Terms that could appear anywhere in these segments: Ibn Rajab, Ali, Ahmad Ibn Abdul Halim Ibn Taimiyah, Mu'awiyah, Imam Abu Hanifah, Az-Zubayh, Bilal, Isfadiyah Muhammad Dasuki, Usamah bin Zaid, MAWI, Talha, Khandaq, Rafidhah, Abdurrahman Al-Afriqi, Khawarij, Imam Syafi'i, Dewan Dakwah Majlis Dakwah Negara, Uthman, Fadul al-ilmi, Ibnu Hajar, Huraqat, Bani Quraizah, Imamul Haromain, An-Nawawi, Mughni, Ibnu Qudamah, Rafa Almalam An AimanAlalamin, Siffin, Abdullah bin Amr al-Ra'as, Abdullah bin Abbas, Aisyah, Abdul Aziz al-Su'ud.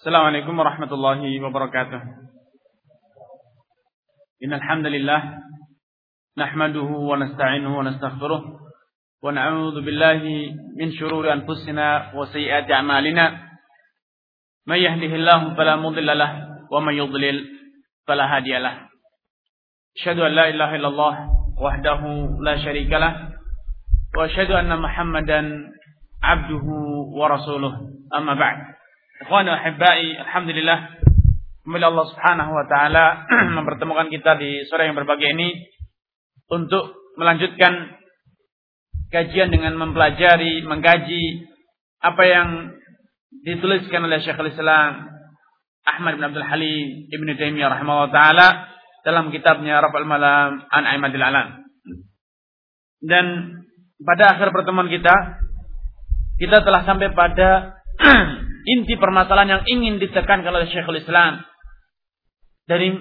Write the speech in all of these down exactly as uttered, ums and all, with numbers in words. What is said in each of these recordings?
Assalamualaikum warahmatullahi wabarakatuh. Innal hamdalillah nahmaduhu wa nasta'inuhu wa nastaghfiruh wa na'udzu billahi min shururi anfusina wa sayyiati a'malina. May yahdihillahu fala mudilla lahu wa may yudlil fala hadiyalah. Asyhadu an la ilaha illallah wahdahu la syarikalah wa asyhadu anna Muhammadan abduhu wa rasuluh. Amma ba'd. Ikhwan wa ahibba'i, alhamdulillah Alhamdulillah Allah subhanahu wa ta'ala mempertemukan kita di sore yang berbahagia ini untuk melanjutkan kajian dengan mempelajari, mengkaji apa yang dituliskan oleh Syekhul Islam Ahmad Ibn Abdul Halim Ibn Taimiyah rahimahullah ta'ala dalam kitabnya Rafa Almalam An AimanAlalamin. Dan pada akhir pertemuan kita, kita telah sampai pada inti permasalahan yang ingin ditekankan oleh Syekhul Islam dari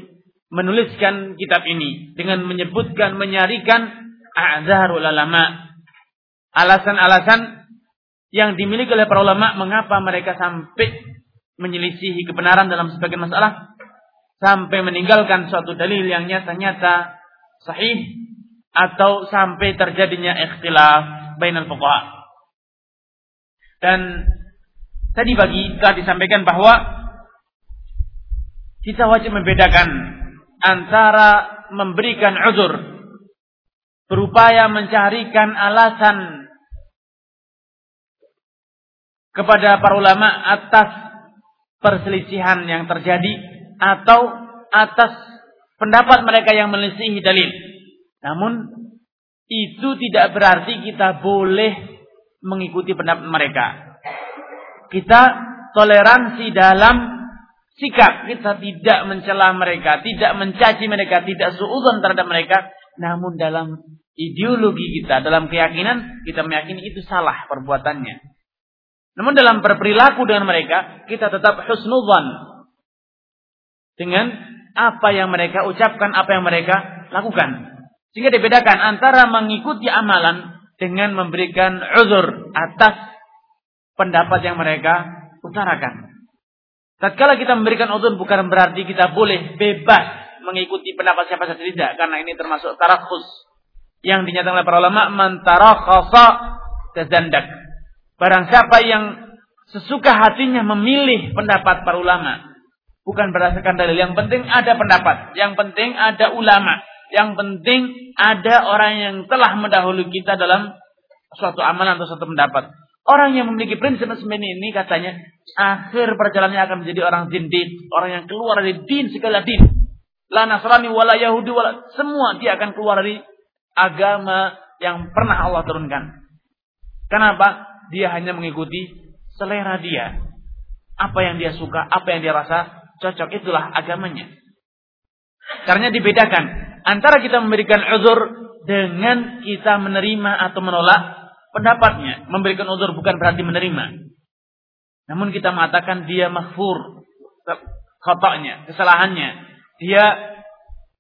menuliskan kitab ini dengan menyebutkan, menyarikan a'dzarul ulama, alasan-alasan yang dimiliki oleh para ulama mengapa mereka sampai menyelisihi kebenaran dalam sebagian masalah, sampai meninggalkan suatu dalil yang nyata-nyata sahih, atau sampai terjadinya ikhtilaf bainal fuqaha. Dan tadi pagi telah disampaikan bahwa kita wajib membedakan antara memberikan uzur, berupaya mencarikan alasan kepada para ulama atas perselisihan yang terjadi atau atas pendapat mereka yang menyelisihi dalil. Namun itu tidak berarti kita boleh mengikuti pendapat mereka. Kita toleransi dalam sikap. Kita tidak mencela mereka, tidak mencaci mereka, tidak suudzon terhadap mereka. Namun dalam ideologi kita, dalam keyakinan, kita meyakini itu salah perbuatannya. Namun dalam berperilaku dengan mereka, kita tetap husnudzon dengan apa yang mereka ucapkan, apa yang mereka lakukan. Sehingga dibedakan antara mengikuti amalan dengan memberikan uzur atas pendapat yang mereka utarakan. Tatkala kita memberikan uzur bukan berarti kita boleh bebas mengikuti pendapat siapa saja, tidak, karena ini termasuk tarakhus yang dinyatakan oleh para ulama, man tarakhasa tazandak. Barang siapa yang sesuka hatinya memilih pendapat para ulama, bukan berdasarkan dalil. Yang penting ada pendapat, yang penting ada ulama, yang penting ada orang yang telah mendahului kita dalam suatu amalan atau suatu pendapat. Orang yang memiliki prinsip semeni ini katanya akhir perjalanannya akan menjadi orang zindiq, orang yang keluar dari din, segala din. La Nasrani wala Yahudi wala, semua dia akan keluar dari agama yang pernah Allah turunkan. Kenapa? Dia hanya mengikuti selera dia. Apa yang dia suka, apa yang dia rasa cocok, itulah agamanya. Karena dibedakan antara kita memberikan uzur dengan kita menerima atau menolak pendapatnya. Memberikan uzur bukan berarti menerima. Namun kita mengatakan dia maghfur khata'nya, kesalahannya. Dia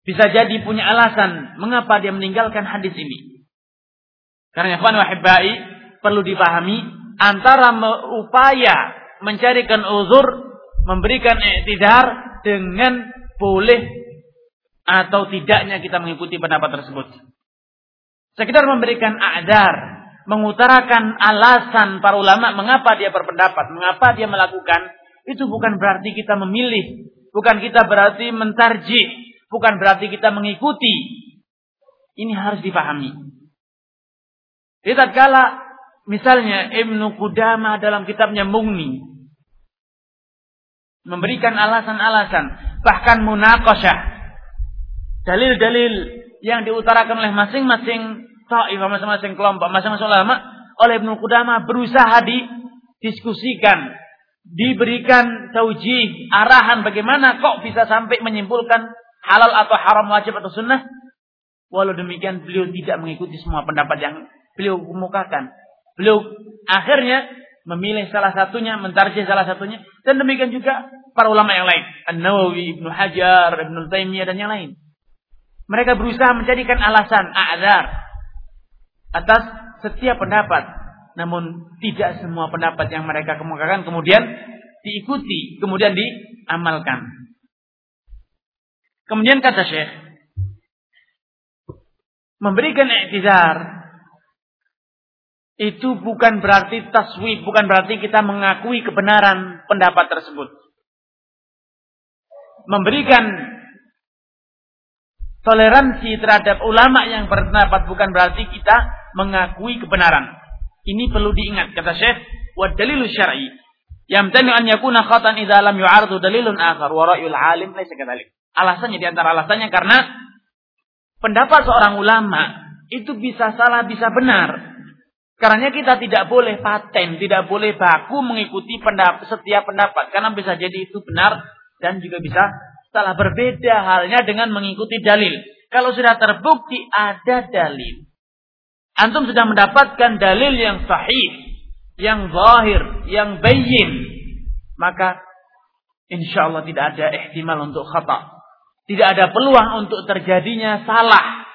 bisa jadi punya alasan mengapa dia meninggalkan hadis ini. Karena ikhwan wa ahibba'i, perlu dipahami antara upaya mencarikan uzur, memberikan i'tidar, dengan boleh atau tidaknya kita mengikuti pendapat tersebut. Sekedar memberikan a'dzar, mengutarakan alasan para ulama mengapa dia berpendapat, mengapa dia melakukan, itu bukan berarti kita memilih, bukan kita berarti mentarjih, bukan berarti kita mengikuti. Ini harus dipahami. Jadi tatkala misalnya Ibnu Qudamah dalam kitabnya Mughni memberikan alasan-alasan, bahkan munaqasyah, dalil-dalil yang diutarakan oleh masing-masing ta'ifah, masing-masing kelompok, masing-masing ulama, oleh Ibnu Qudamah berusaha didiskusikan, diberikan taujih, arahan bagaimana kok bisa sampai menyimpulkan halal atau haram, wajib atau sunnah. Walau demikian beliau tidak mengikuti semua pendapat yang beliau kemukakan. Beliau akhirnya memilih salah satunya, mentarjih salah satunya, dan demikian juga para ulama yang lain, An-Nawawi, Ibnu Hajar, Ibnu Taimiyah, dan yang lain. Mereka berusaha menjadikan alasan, a'dzar, atas setiap pendapat. Namun tidak semua pendapat yang mereka kemukakan kemudian diikuti, kemudian diamalkan. Kemudian kata Syekh, memberikan i'tizar itu bukan berarti taswib, bukan berarti kita mengakui kebenaran pendapat tersebut. Memberikan toleransi terhadap ulama yang berpendapat bukan berarti kita mengakui kebenaran. Ini perlu diingat, kata Syekh, wa dalilu syar'i yamtani an yakuna khatan idza lam yu'ardu dalilun akhar wa ra'yul 'alim laysa kadhalik. Alasannya, di antara alasannya karena pendapat seorang ulama itu bisa salah, bisa benar. Karena kita tidak boleh paten, tidak boleh baku mengikuti pendapat, setiap pendapat. Karena bisa jadi itu benar dan juga bisa salah. Berbeda halnya dengan mengikuti dalil. Kalau sudah terbukti ada dalil, antum sudah mendapatkan dalil yang sahih, yang zahir, yang bayyin, maka insya Allah tidak ada ihtimal untuk khata. Tidak ada peluang untuk terjadinya salah.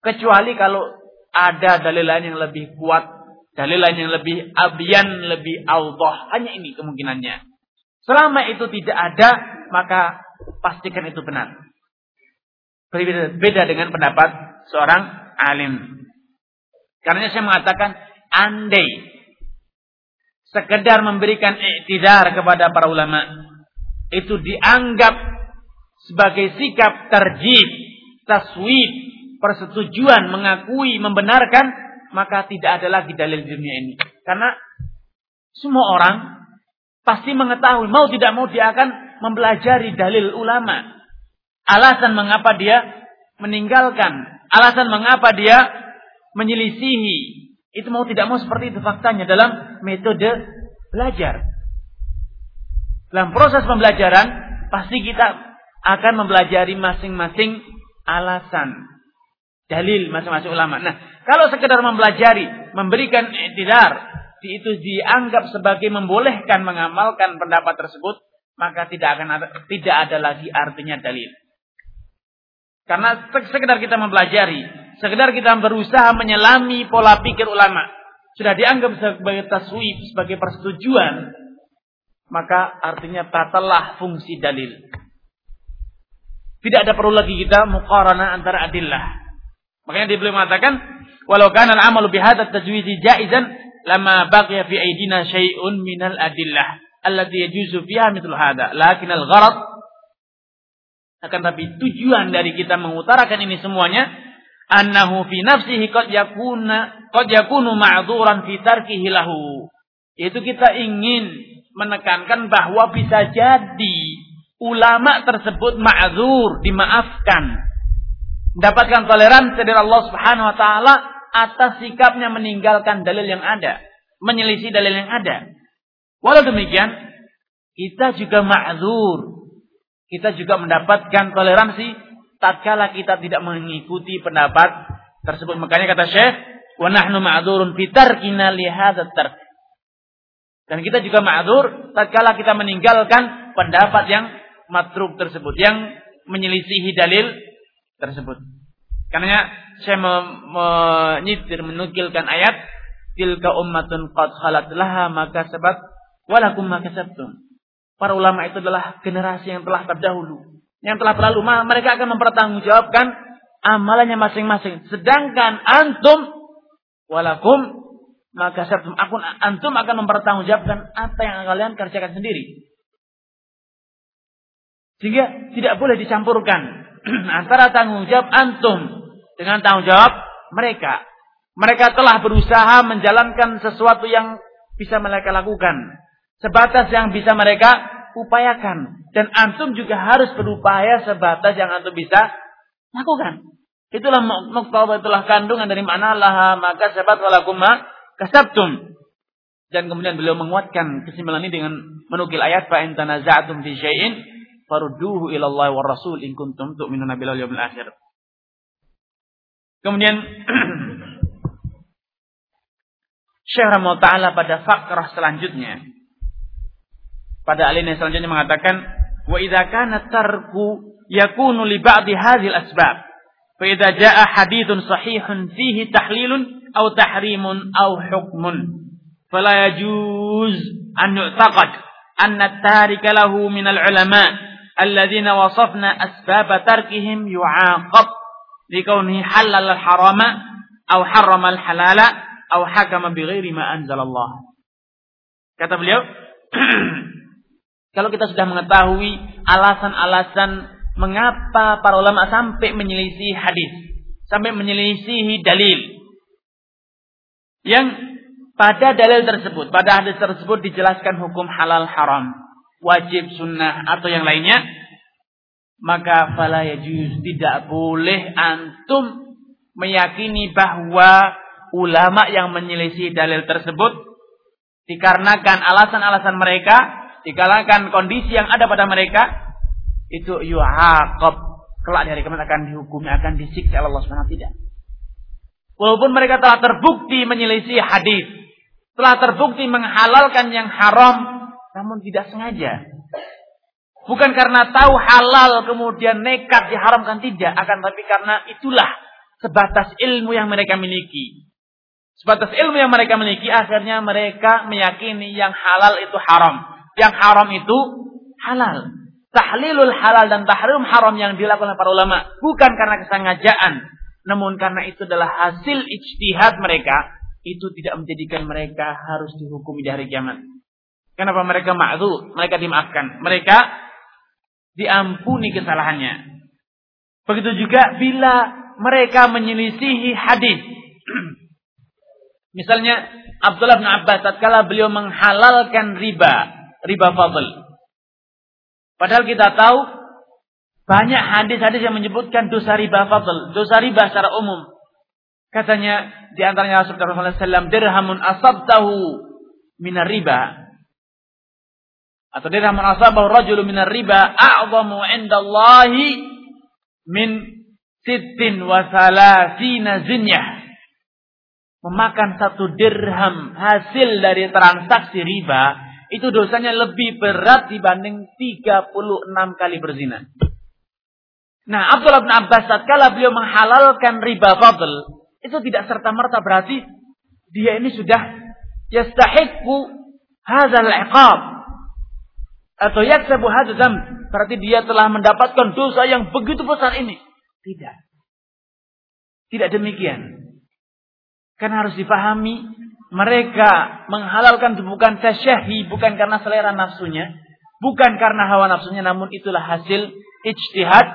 Kecuali kalau ada dalil lain yang lebih kuat, dalil lain yang lebih abyan, lebih awdah. Hanya ini kemungkinannya. Selama itu tidak ada, maka pastikan itu benar. Berbeda beda dengan pendapat seorang alim. Karena saya mengatakan, andai sekedar memberikan i'tidar kepada para ulama itu dianggap sebagai sikap tarjih, taswib, persetujuan, mengakui, membenarkan, maka tidak ada lagi dalil di dunia ini. Karena semua orang pasti mengetahui, mau tidak mau dia akan mempelajari dalil ulama. Alasan mengapa dia meninggalkan, alasan mengapa dia menyelisihi, itu mau tidak mau seperti itu faktanya dalam metode belajar. Dalam proses pembelajaran pasti kita akan mempelajari masing-masing alasan, dalil masing-masing ulama. Nah, kalau sekedar mempelajari, memberikan i'tidar, itu dianggap sebagai membolehkan mengamalkan pendapat tersebut, maka tidak akan ada, tidak ada lagi artinya dalil. Karena sekedar kita mempelajari, sekedar kita berusaha menyelami pola pikir ulama, sudah dianggap sebagai taswib, sebagai persetujuan, maka artinya batalah fungsi dalil. Tidak ada perlu lagi kita muqarana antara adillah. Makanya dia beliau mengatakan, walau kana al-amalu bi hadza at-tajwizi jaizan lama baqiya fi aidina syai'un minal adillah allati yajuzu fiha mithlu hadha lakinnal gharad, akan tapi tujuan dari kita mengutarakan ini semuanya, annahu fi nafsihi qad yakuna qad yakunu ma'dzuran fi tarkihi lahu, yaitu kita ingin menekankan bahwa bisa jadi ulama tersebut ma'dzur, dimaafkan, mendapatkan toleransi dari Allah Subhanahu wa taala atas sikapnya meninggalkan dalil yang ada, menyelisih dalil yang ada. Walau demikian, kita juga ma'dzur, kita juga mendapatkan toleransi tatkala kita tidak mengikuti pendapat tersebut. Makanya kata Syekh, wa nahnu ma'dzurun fi tarkina li hadza at-tark, dan kita juga ma'dzur tatkala kita meninggalkan pendapat yang matruk tersebut, yang menyelisihi dalil tersebut. Karena saya menyitir menukilkan ayat, tilka ummatun qad khalat laha ma kasabat wa lakum ma kasabtum. Para ulama itu adalah generasi yang telah terdahulu, yang telah berlalu, mereka akan mempertanggungjawabkan amalannya masing-masing. Sedangkan antum, wa lakum ma kasabtum, antum akan mempertanggungjawabkan apa yang kalian kerjakan sendiri. Sehingga tidak boleh dicampurkan antara tanggung jawab antum dengan tanggung jawab mereka. Mereka telah berusaha menjalankan sesuatu yang bisa mereka lakukan, sebatas yang bisa mereka upayakan. Dan antum juga harus berupaya sebatas yang antum bisa lakukan. Itulah muqtaba, itulah kandungan dari makna laha maka sabat walakum ma kasabtum. Dan kemudian beliau menguatkan kesimpulan ini dengan menukil ayat, fa in tanaza'tum fi syai'in farudduhu ila Allah wa rasul in kuntum tu'minuna billahi wal yawmil akhir. Kemudian Syekh Rahimahullah Ta'ala pada fakrah selanjutnya, pada alinea selanjutnya mengatakan, wa idza kana tarku yakunu li ba'di hadhil asbab fa idza jaa hadithun sahihun fihi tahlilun aw tahrimun aw hukmun fala yajuz an yu'taqad anna tarika lahu minal ulama alladhina wasafna asbab tarkihim yu'aqab likawnihi halal al-harama aw harrama al-halala aw hakama bighairi ma anzalallah. Kata beliau, kalau kita sudah mengetahui alasan-alasan mengapa para ulama sampai menyelisih hadis, sampai menyelisih dalil, yang pada dalil tersebut, pada hadis tersebut dijelaskan hukum halal haram, wajib sunnah atau yang lainnya, maka fala yajuz, tidak boleh antum meyakini bahwa ulama yang menyelisih dalil tersebut dikarenakan alasan-alasan mereka, dikarenakan kondisi yang ada pada mereka, itu yu'aqab, kelak dari kiamat akan dihukumi, akan disiksa Allah subhanahu wa taala. Tidak. Walaupun mereka telah terbukti menyelisih hadis, telah terbukti menghalalkan yang haram, namun tidak sengaja. Bukan karena tahu halal kemudian nekat diharamkan, tidak, akan tapi karena itulah sebatas ilmu yang mereka miliki. Sebatas ilmu yang mereka miliki, akhirnya mereka meyakini yang halal itu haram, yang haram itu halal. Tahlilul halal dan tahrim haram yang dilakukan oleh para ulama bukan karena kesengajaan, namun karena itu adalah hasil ijtihad mereka, itu tidak menjadikan mereka harus dihukumi di hari kiamat. Kenapa mereka ma'dzur, mereka dimaafkan, mereka diampuni kesalahannya. Begitu juga bila mereka menyelisihi hadis. Misalnya Abdullah bin Abbas tatkala beliau menghalalkan riba, riba fadl. Padahal kita tahu banyak hadis-hadis yang menyebutkan dosa riba fadl, dosa riba secara umum. Katanya di antaranya Rasulullah sallallahu alaihi wasallam, dirhamun asabtahu minar riba. Atau dirhamun asabahu rajulun minar riba a'zamu 'indallahi min sittin wa salasina zinyah. Memakan satu dirham hasil dari transaksi riba, itu dosanya lebih berat dibanding tiga puluh enam kali berzina. Nah, Abdullah bin Abbas tatkala beliau menghalalkan riba fadl, itu tidak serta-merta berarti dia ini sudah yastahiqu hadzal iqab atau yaksabu hadzal dzamb, berarti dia telah mendapatkan dosa yang begitu besar ini. Tidak. Tidak demikian. Karena harus dipahami, mereka menghalalkan itu bukan tasyahi, bukan karena selera nafsunya, bukan karena hawa nafsunya, namun itulah hasil ijtihad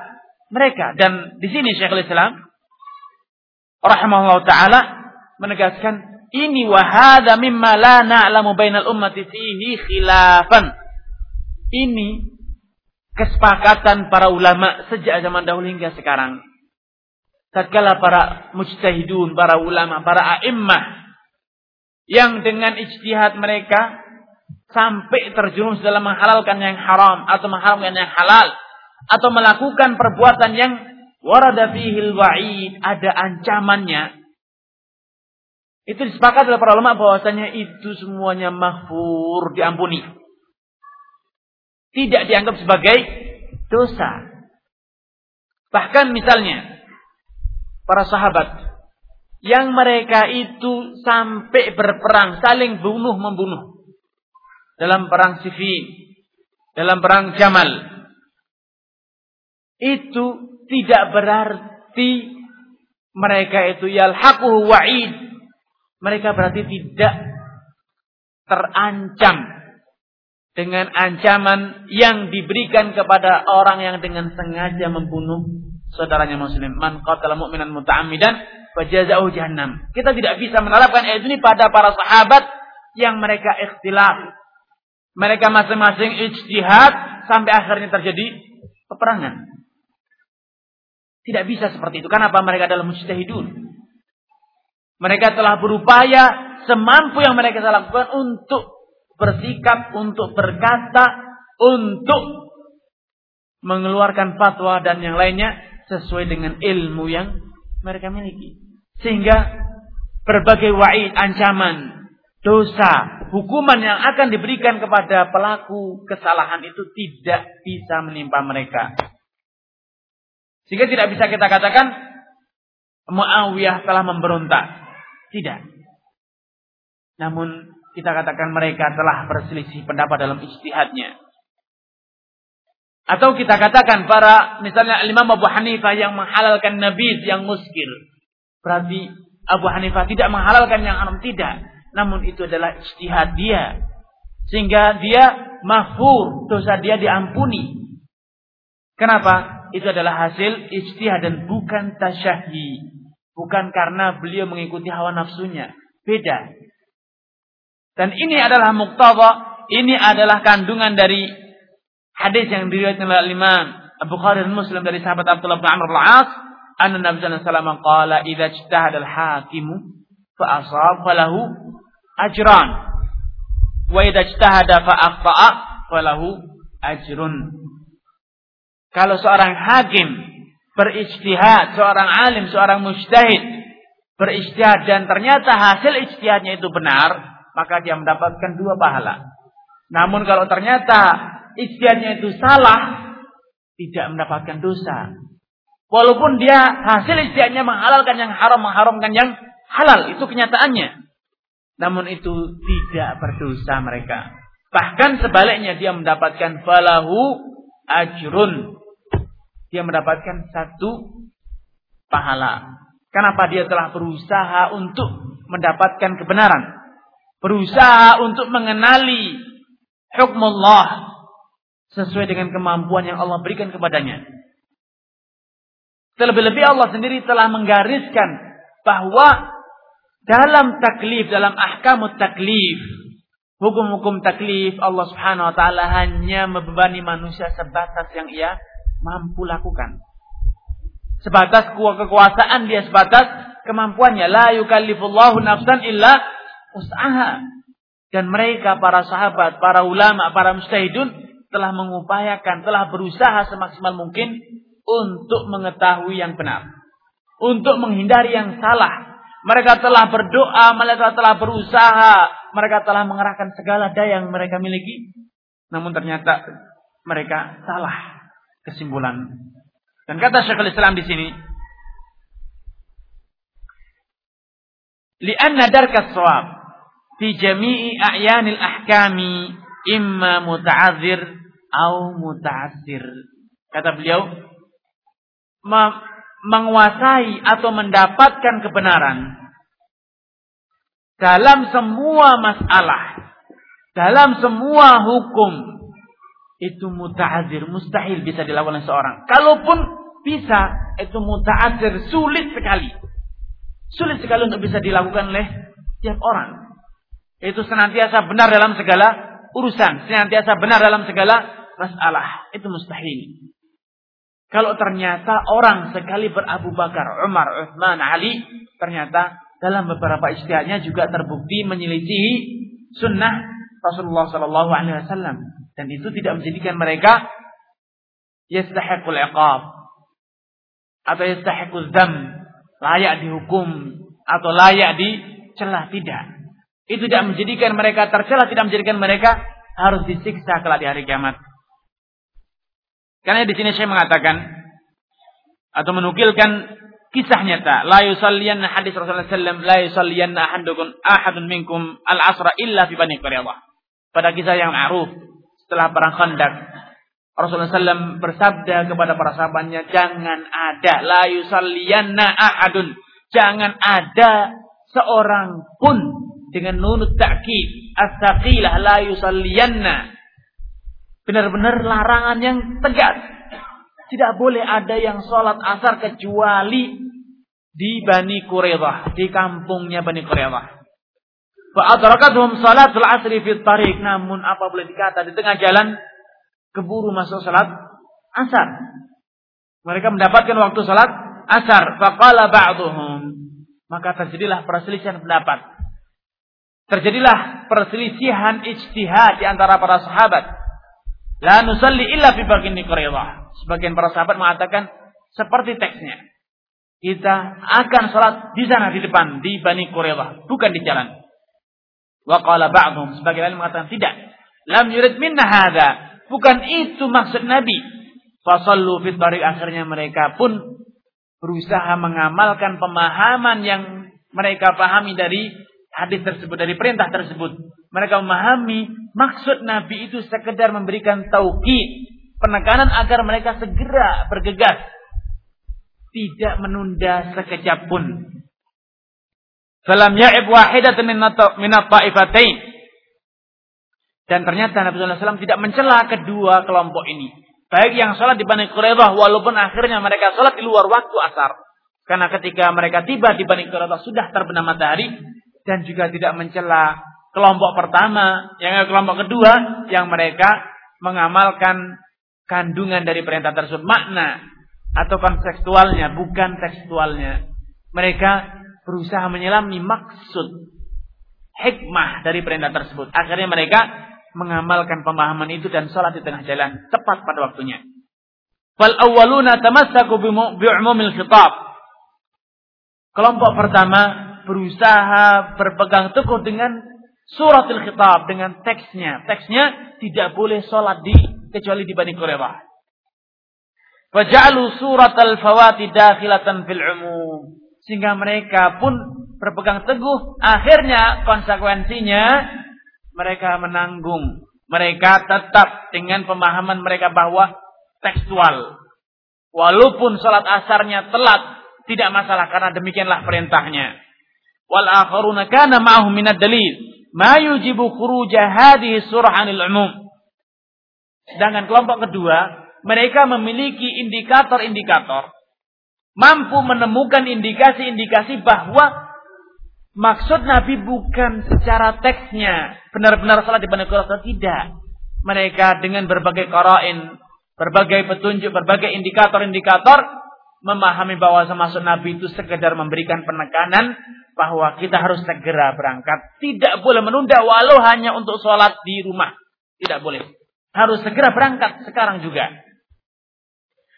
mereka. Dan di sini Syekhul Islam rahimahullah taala menegaskan, ini wahada mimma la na'lamu bainal ummati fihi khilafan. Ini kesepakatan para ulama sejak zaman dahulu hingga sekarang. Tatkala para mujtahidun, para ulama, para a'immah yang dengan ijtihad mereka sampai terjerumus dalam menghalalkan yang haram atau mengharamkan yang halal atau melakukan perbuatan yang warada fihil wa'id, ada ancamannya, itu disepakati oleh para ulama bahwasanya itu semuanya maghfur, diampuni, tidak dianggap sebagai dosa. Bahkan misalnya para sahabat yang mereka itu sampai berperang, saling bunuh-membunuh dalam perang Siffin, dalam perang Jamal, itu tidak berarti mereka itu yalhaquhu wa'id, mereka berarti tidak terancam dengan ancaman yang diberikan kepada orang yang dengan sengaja membunuh saudaranya muslim. Man qatala mu'minan muta'ammidan fajaza'uhu jahannam. Kita tidak bisa menerapkan ayat ini pada para sahabat yang mereka ikhtilaf, mereka masing-masing ijtihad sampai akhirnya terjadi peperangan. Tidak bisa seperti itu. Kenapa? Mereka adalah mujtahidun, mereka telah berupaya semampu yang mereka lakukan untuk bersikap, untuk berkata, untuk mengeluarkan fatwa dan yang lainnya sesuai dengan ilmu yang mereka miliki. Sehingga berbagai wa'id, ancaman, dosa, hukuman yang akan diberikan kepada pelaku kesalahan itu tidak bisa menimpa mereka. Sehingga tidak bisa kita katakan Mu'awiyah telah memberontak. Tidak. Namun kita katakan mereka telah berselisih pendapat dalam ijtihadnya. Atau kita katakan para, misalnya Imam Abu Hanifah yang menghalalkan nabiz yang muskir. Berarti Abu Hanifah tidak menghalalkan yang haram, tidak. Namun itu adalah ijtihad dia. Sehingga dia mahfur, dosa dia diampuni. Kenapa? Itu adalah hasil ijtihad dan bukan tasyahhi. Bukan karena beliau mengikuti hawa nafsunya. Beda. Dan ini adalah muqtada, ini adalah kandungan dari hadis yang diriwayatkan oleh Imam Bukhari dan Muslim dari sahabat Abdullah bin Amr al-Ra'as, anna Nabi sallallahu alaihi wasallam qala idza ijtahada al-hakim fa asaba falahu ajran wa idza ijtahada fa akhta'a falahu ajrun. Kalau seorang hakim berijtihad, seorang alim, seorang mujtahid berijtihad dan ternyata hasil ijtihadnya itu benar, maka dia mendapatkan dua pahala. Namun kalau ternyata ijtihadnya itu salah, tidak mendapatkan dosa. Walaupun dia hasil ijtihadnya menghalalkan yang haram, mengharamkan yang halal, itu kenyataannya. Namun itu tidak berdosa mereka. Bahkan sebaliknya dia mendapatkan falahu ajrun. Dia mendapatkan satu pahala. Kenapa? Dia telah berusaha untuk mendapatkan kebenaran. Berusaha untuk mengenali hukum Allah sesuai dengan kemampuan yang Allah berikan kepadanya. Terlebih-lebih Allah sendiri telah menggariskan bahwa dalam taklif, dalam ahkamut taklif, hukum-hukum taklif, Allah Subhanahu wa taala hanya membebani manusia sebatas yang ia mampu lakukan. Sebatas kekuasaan dia, sebatas kemampuannya. La yukallifullahu nafsan illa usaha. Dan mereka para sahabat, para ulama, para mujtahidun telah mengupayakan, telah berusaha semaksimal mungkin untuk mengetahui yang benar, untuk menghindari yang salah. Mereka telah berdoa, mereka telah berusaha, mereka telah mengerahkan segala daya yang mereka miliki. Namun ternyata mereka salah kesimpulan. Dan kata Syekhul Islam di sini, li'anna darkas shawab fi jami'i a'yanil ahkami imma muta'adzir au muta'assir. Kata beliau, menguasai atau mendapatkan kebenaran dalam semua masalah, dalam semua hukum, itu muta'adzir, mustahil bisa dilakukan seorang. Kalaupun bisa, itu muta'adzir, sulit sekali. Sulit sekali untuk bisa dilakukan oleh setiap orang. Itu senantiasa benar dalam segala urusan, senantiasa benar dalam segala masalah. Itu mustahil. Kalau ternyata orang sekali ber-Abu Bakar, Umar, Uthman, Ali, ternyata dalam beberapa ijtihadnya juga terbukti menyelisihi sunnah Rasulullah Sallallahu Alaihi Wasallam, dan itu tidak menjadikan mereka yastahiqul iqab atau yastahiqul dzam, layak dihukum atau layak dicela, tidak. Itu tidak menjadikan mereka tercela, tidak menjadikan mereka harus disiksa kelak di hari kiamat. Karena di sini saya mengatakan atau menukilkan kisah nyata, la yusalliyanna hadis Rasulullah sallallahu alaihi wasallam, la yusalliyanna ahadukum ahadun minkum al-asra illa fi Bani Quraizah. Pada kisah yang ma'ruf setelah perang Khandaq, Rasulullah sallallahu alaihi wasallam bersabda kepada para sahabatnya, jangan ada la yusalliyanna ahadun, jangan ada seorang pun, dengan nunut ta'kid as-saqilah, la yusalliyanna, benar-benar larangan yang tegas, tidak boleh ada yang sholat asar kecuali di Bani Quraizah, di kampungnya Bani Quraizah, fa adrakathum salatul asri fi tariq, namun apa boleh dikata di tengah jalan keburu masuk salat asar, mereka mendapatkan waktu salat asar, faqala ba'dhum, maka terjadilah perselisihan pendapat. Terjadilah perselisihan ijtihad di antara para sahabat. La nusalli illa fi Bani Quraizah. Sebagian para sahabat mengatakan seperti teksnya, kita akan salat di sana di depan di Bani Quraizah, bukan di jalan. Wa qala ba'dhum, sebagian lain mengatakan tidak. Lam yurid minna hadza, bukan itu maksud Nabi. Fa sallu fi tariq, akhirnya mereka pun berusaha mengamalkan pemahaman yang mereka pahami dari hadis tersebut, dari perintah tersebut. Mereka memahami maksud Nabi itu sekedar memberikan tauqid, penekanan agar mereka segera bergegas, tidak menunda sekejap pun. Falam ya'ib wahidatan min at-ta'ifatain. Dan ternyata Nabi sallallahu alaihi wasallam tidak mencela kedua kelompok ini, baik yang salat di Bani Quraizah walaupun akhirnya mereka salat di luar waktu asar, karena ketika mereka tiba di Bani Quraizah sudah terbenam matahari, dan juga tidak mencela kelompok pertama, yang kelompok kedua yang mereka mengamalkan kandungan dari perintah tersebut, makna atau kontekstualnya, bukan tekstualnya. Mereka berusaha menyelami maksud hikmah dari perintah tersebut. Akhirnya mereka mengamalkan pemahaman itu dan sholat di tengah jalan tepat pada waktunya. Fal awwaluna tamassaku bi umumil khitab. Kelompok pertama berusaha berpegang teguh dengan suratul khitab, dengan teksnya. Teksnya tidak boleh sholat di kecuali di Bani Quraizah. Fa ja'alu suratal fawati dakhilatan fil umum. Sehingga mereka pun berpegang teguh. Akhirnya konsekuensinya mereka menanggung. Mereka tetap dengan pemahaman mereka bahwa tekstual. Walaupun sholat asarnya telat, tidak masalah karena demikianlah perintahnya. Wal akharuna kana ma'ahum minad dalil ma yujibu khuruja hadhihi surah 'anil umum. Sedangkan kelompok kedua, mereka memiliki indikator-indikator, mampu menemukan indikasi-indikasi bahwa maksud Nabi bukan secara teksnya benar-benar salat di Bani Quraizah, tidak. Mereka dengan berbagai qara'in, berbagai petunjuk, berbagai indikator-indikator memahami bahwa maksud Nabi itu sekedar memberikan penekanan bahwa kita harus segera berangkat, tidak boleh menunda walau hanya untuk salat di rumah, tidak boleh, harus segera berangkat sekarang juga.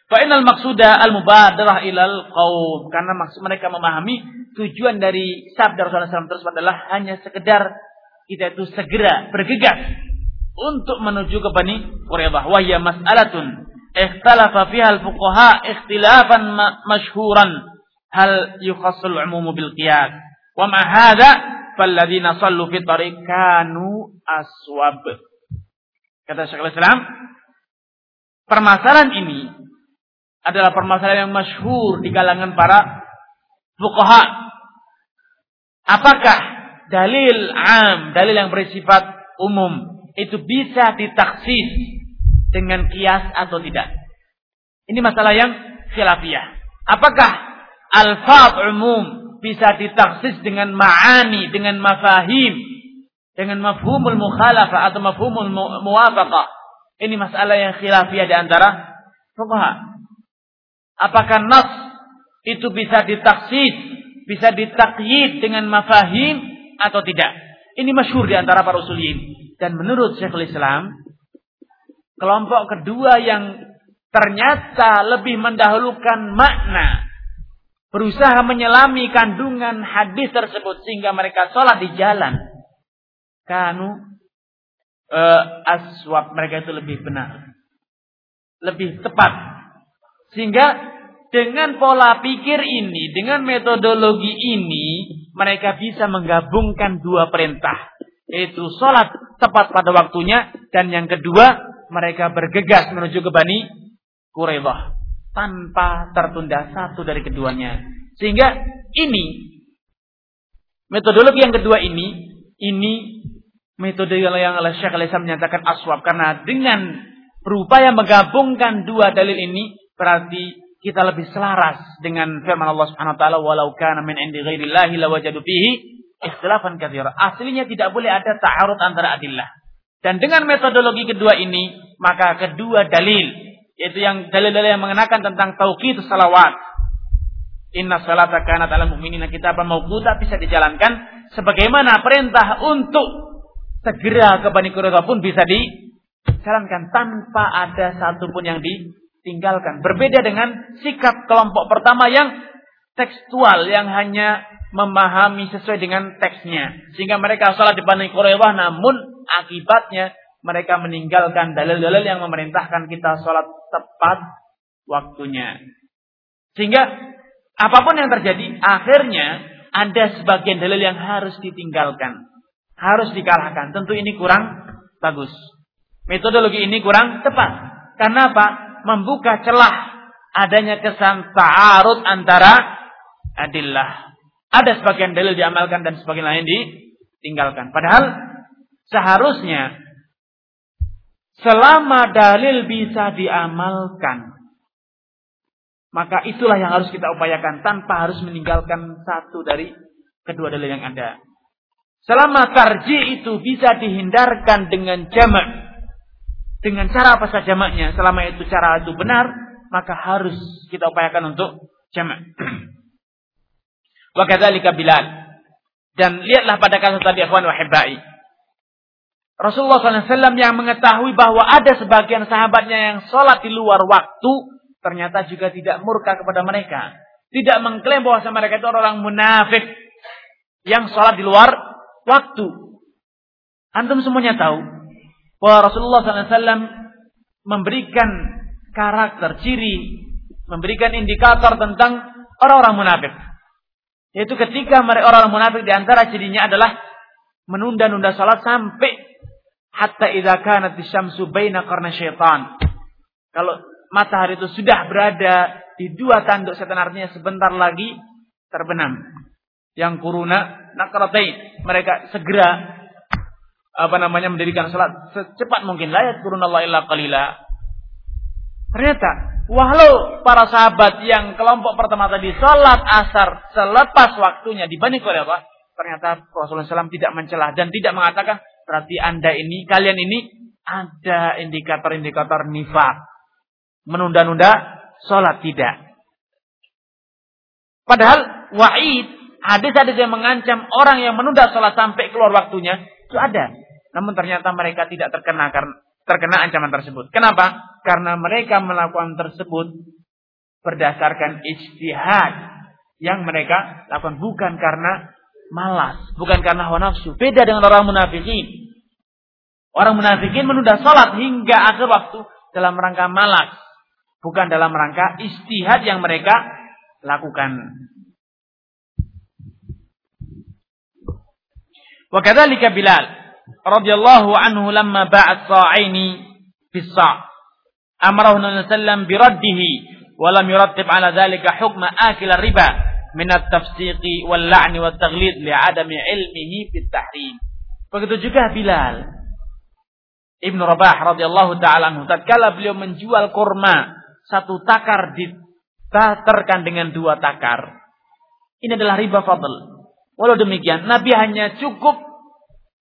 Fa'inal maksuda al-mubadarah ilal qawm. Karena maksud mereka memahami tujuan dari sabda Rasulullah shallallahu alaihi wasallam tersebut adalah hanya sekedar kita itu segera bergegas untuk menuju ke Bani Quraizah. Wa hiya mas'alatun ikhtalafa fiha al-fuqaha ikhtilafan masyhuran hal yukhassul umumu bil qiyas. Wa ma hadza falladzina sallu fi tariq kanu aswab. Kata Syekhul Islam, permasalahan ini adalah permasalahan yang masyhur di kalangan para fuqaha. Apakah dalil am, dalil yang bersifat umum, itu bisa ditaksis dengan kias atau tidak? Ini masalah yang khilafiyah. Apakah al-fadh umum bisa ditaksis dengan ma'ani, dengan mafahim, dengan mafhumul mukhalafah atau mafhumul muwafaqah? Ini masalah yang khilafiyah di antara fuqaha. Apakah nas itu bisa ditaksis, bisa ditakyid dengan mafahim atau tidak? Ini masyhur di antara para usuliyin. Dan menurut Syekhul Islam, kelompok kedua yang ternyata lebih mendahulukan makna, berusaha menyelami kandungan hadis tersebut sehingga mereka sholat di jalan, kanu eh, aswab, mereka itu lebih benar, lebih tepat. Sehingga dengan pola pikir ini, dengan metodologi ini, mereka bisa menggabungkan dua perintah, yaitu sholat tepat pada waktunya, dan yang kedua, mereka bergegas menuju ke Bani Quraizah tanpa tertunda satu dari keduanya. Sehingga ini, metodologi yang kedua ini, ini metode yang oleh Syekh Al-Islam menyatakan aswab, karena dengan berupaya menggabungkan dua dalil ini, berarti kita lebih selaras dengan firman Allah Subhanahu wa taala, walau kana min indi ghairillahi lawajadu fihi ikhtilafan katsira. Aslinya tidak boleh ada ta'arud antara adillah. Dan dengan metodologi kedua ini, maka kedua dalil, yaitu yang dalil-dalil yang mengenakan tentang tauqidus salawat, inna salata kanat 'alal mu'minina kitaban mawquta, bisa dijalankan sebagaimana perintah untuk segera ke Bani Quraizah pun bisa dijalankan tanpa ada satu pun yang di tinggalkan. Berbeda dengan sikap kelompok pertama yang tekstual, yang hanya memahami sesuai dengan teksnya, sehingga mereka salat di Bani Quraizah, namun akibatnya mereka meninggalkan dalil-dalil yang memerintahkan kita salat tepat waktunya. Sehingga apapun yang terjadi, akhirnya ada sebagian dalil yang harus ditinggalkan, harus dikalahkan. Tentu ini kurang bagus. Metodologi ini kurang tepat. Karena apa? Membuka celah adanya kesan ta'arud antara adillah. Ada sebagian dalil diamalkan dan sebagian lain ditinggalkan. Padahal seharusnya selama dalil bisa diamalkan, maka itulah yang harus kita upayakan tanpa harus meninggalkan satu dari kedua dalil yang ada. Selama tarji itu bisa dihindarkan dengan jamak, dengan cara apa saja jamaknya, selama itu cara itu benar, maka harus kita upayakan untuk jamak. Wa kadzalika Bilal. Dan lihatlah pada kasus tadi, ikhwan wa hibai, Rasulullah shallallahu alaihi wasallam yang mengetahui bahwa ada sebagian sahabatnya yang sholat di luar waktu, ternyata juga tidak murka kepada mereka. Tidak mengklaim bahwa mereka itu orang munafik yang sholat di luar waktu. Antum semuanya tahu bahwa Rasulullah shallallahu alaihi wasallam memberikan karakter, ciri, memberikan indikator tentang orang-orang munafik. Yaitu ketika orang-orang munafik diantara cirinya adalah menunda-nunda sholat sampai hatta idza kanat asy-syamsu baina qarna syaitan. Kalau matahari itu sudah berada di dua tanduk setan, artinya sebentar lagi terbenam. Yang kuruna nakratain, mereka segera apa namanya mendirikan salat secepat mungkin. La yadkurunallaha illa qalila. Ternyata walau para sahabat yang kelompok pertama tadi salat asar selepas waktunya di Bani Quraizah, ternyata Rasulullah shallallahu alaihi wasallam tidak mencela dan tidak mengatakan berarti anda ini, kalian ini ada indikator-indikator nifak, menunda-nunda sholat, tidak. Padahal wa'id, hadis-hadis yang mengancam orang yang menunda sholat sampai keluar waktunya itu ada. Namun ternyata mereka tidak terkena karena terkena ancaman tersebut. Kenapa? Karena mereka melakukan tersebut berdasarkan ijtihad yang mereka lakukan, bukan karena malas, bukan karena hawa nafsu. Beda dengan orang munafikin. Orang munafikin menunda salat hingga akhir waktu dalam rangka malas, bukan dalam rangka ijtihad yang mereka lakukan. Wa kadzalika Bilal radhiyallahu anhu lamma ba'at sa'aini bis sa' amarahu Nabi sallam bi raddihi wa lam yurattib ala dzalika hukma akil riba minat tafsiqi wal la'ni wat taghlid li'adami ilmihi fit tahrim. Begitu juga Bilal Ibnu Rabah radhiyallahu taala anhu, tatkala beliau menjual kurma satu takar ditakarkan dengan dua takar. Ini adalah riba fadl. Walau demikian Nabi hanya cukup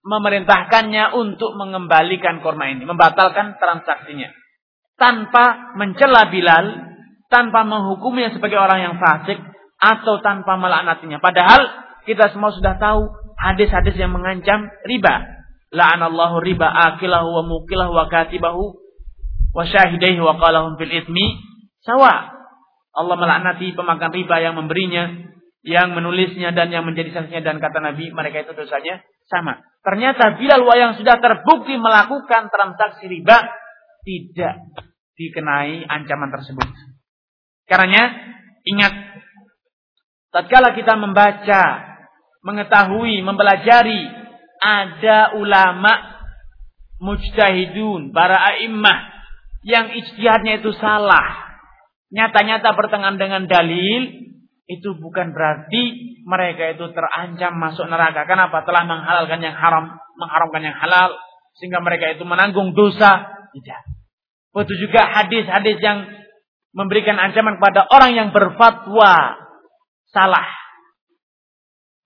memerintahkannya untuk mengembalikan kurma ini, membatalkan transaksinya, tanpa mencela Bilal, tanpa menghukumnya sebagai orang yang fasik, atau tanpa melaknatinya. Padahal kita semua sudah tahu hadis-hadis yang mengancam riba. La'anallahu riba akilahu wa mukilahu wa katibahu wa syahidaihi wa qalahum fil ithmi sawa. Allah melaknati pemakan riba, yang memberinya, yang menulisnya, dan yang menjadi saksinya. Dan kata Nabi, mereka itu dosanya sama. Ternyata Bilal yang sudah terbukti melakukan transaksi riba tidak dikenai ancaman tersebut. Karenanya ingat, tatkala kita membaca, mengetahui, mempelajari ada ulama mujtahidun, para a'immah yang ijtihadnya itu salah, nyata-nyata bertentangan dengan dalil, itu bukan berarti mereka itu terancam masuk neraka. Kenapa? Telah menghalalkan yang haram, mengharamkan yang halal, sehingga mereka itu menanggung dosa. Tidak. Begitu juga hadis-hadis yang memberikan ancaman kepada orang yang berfatwa salah.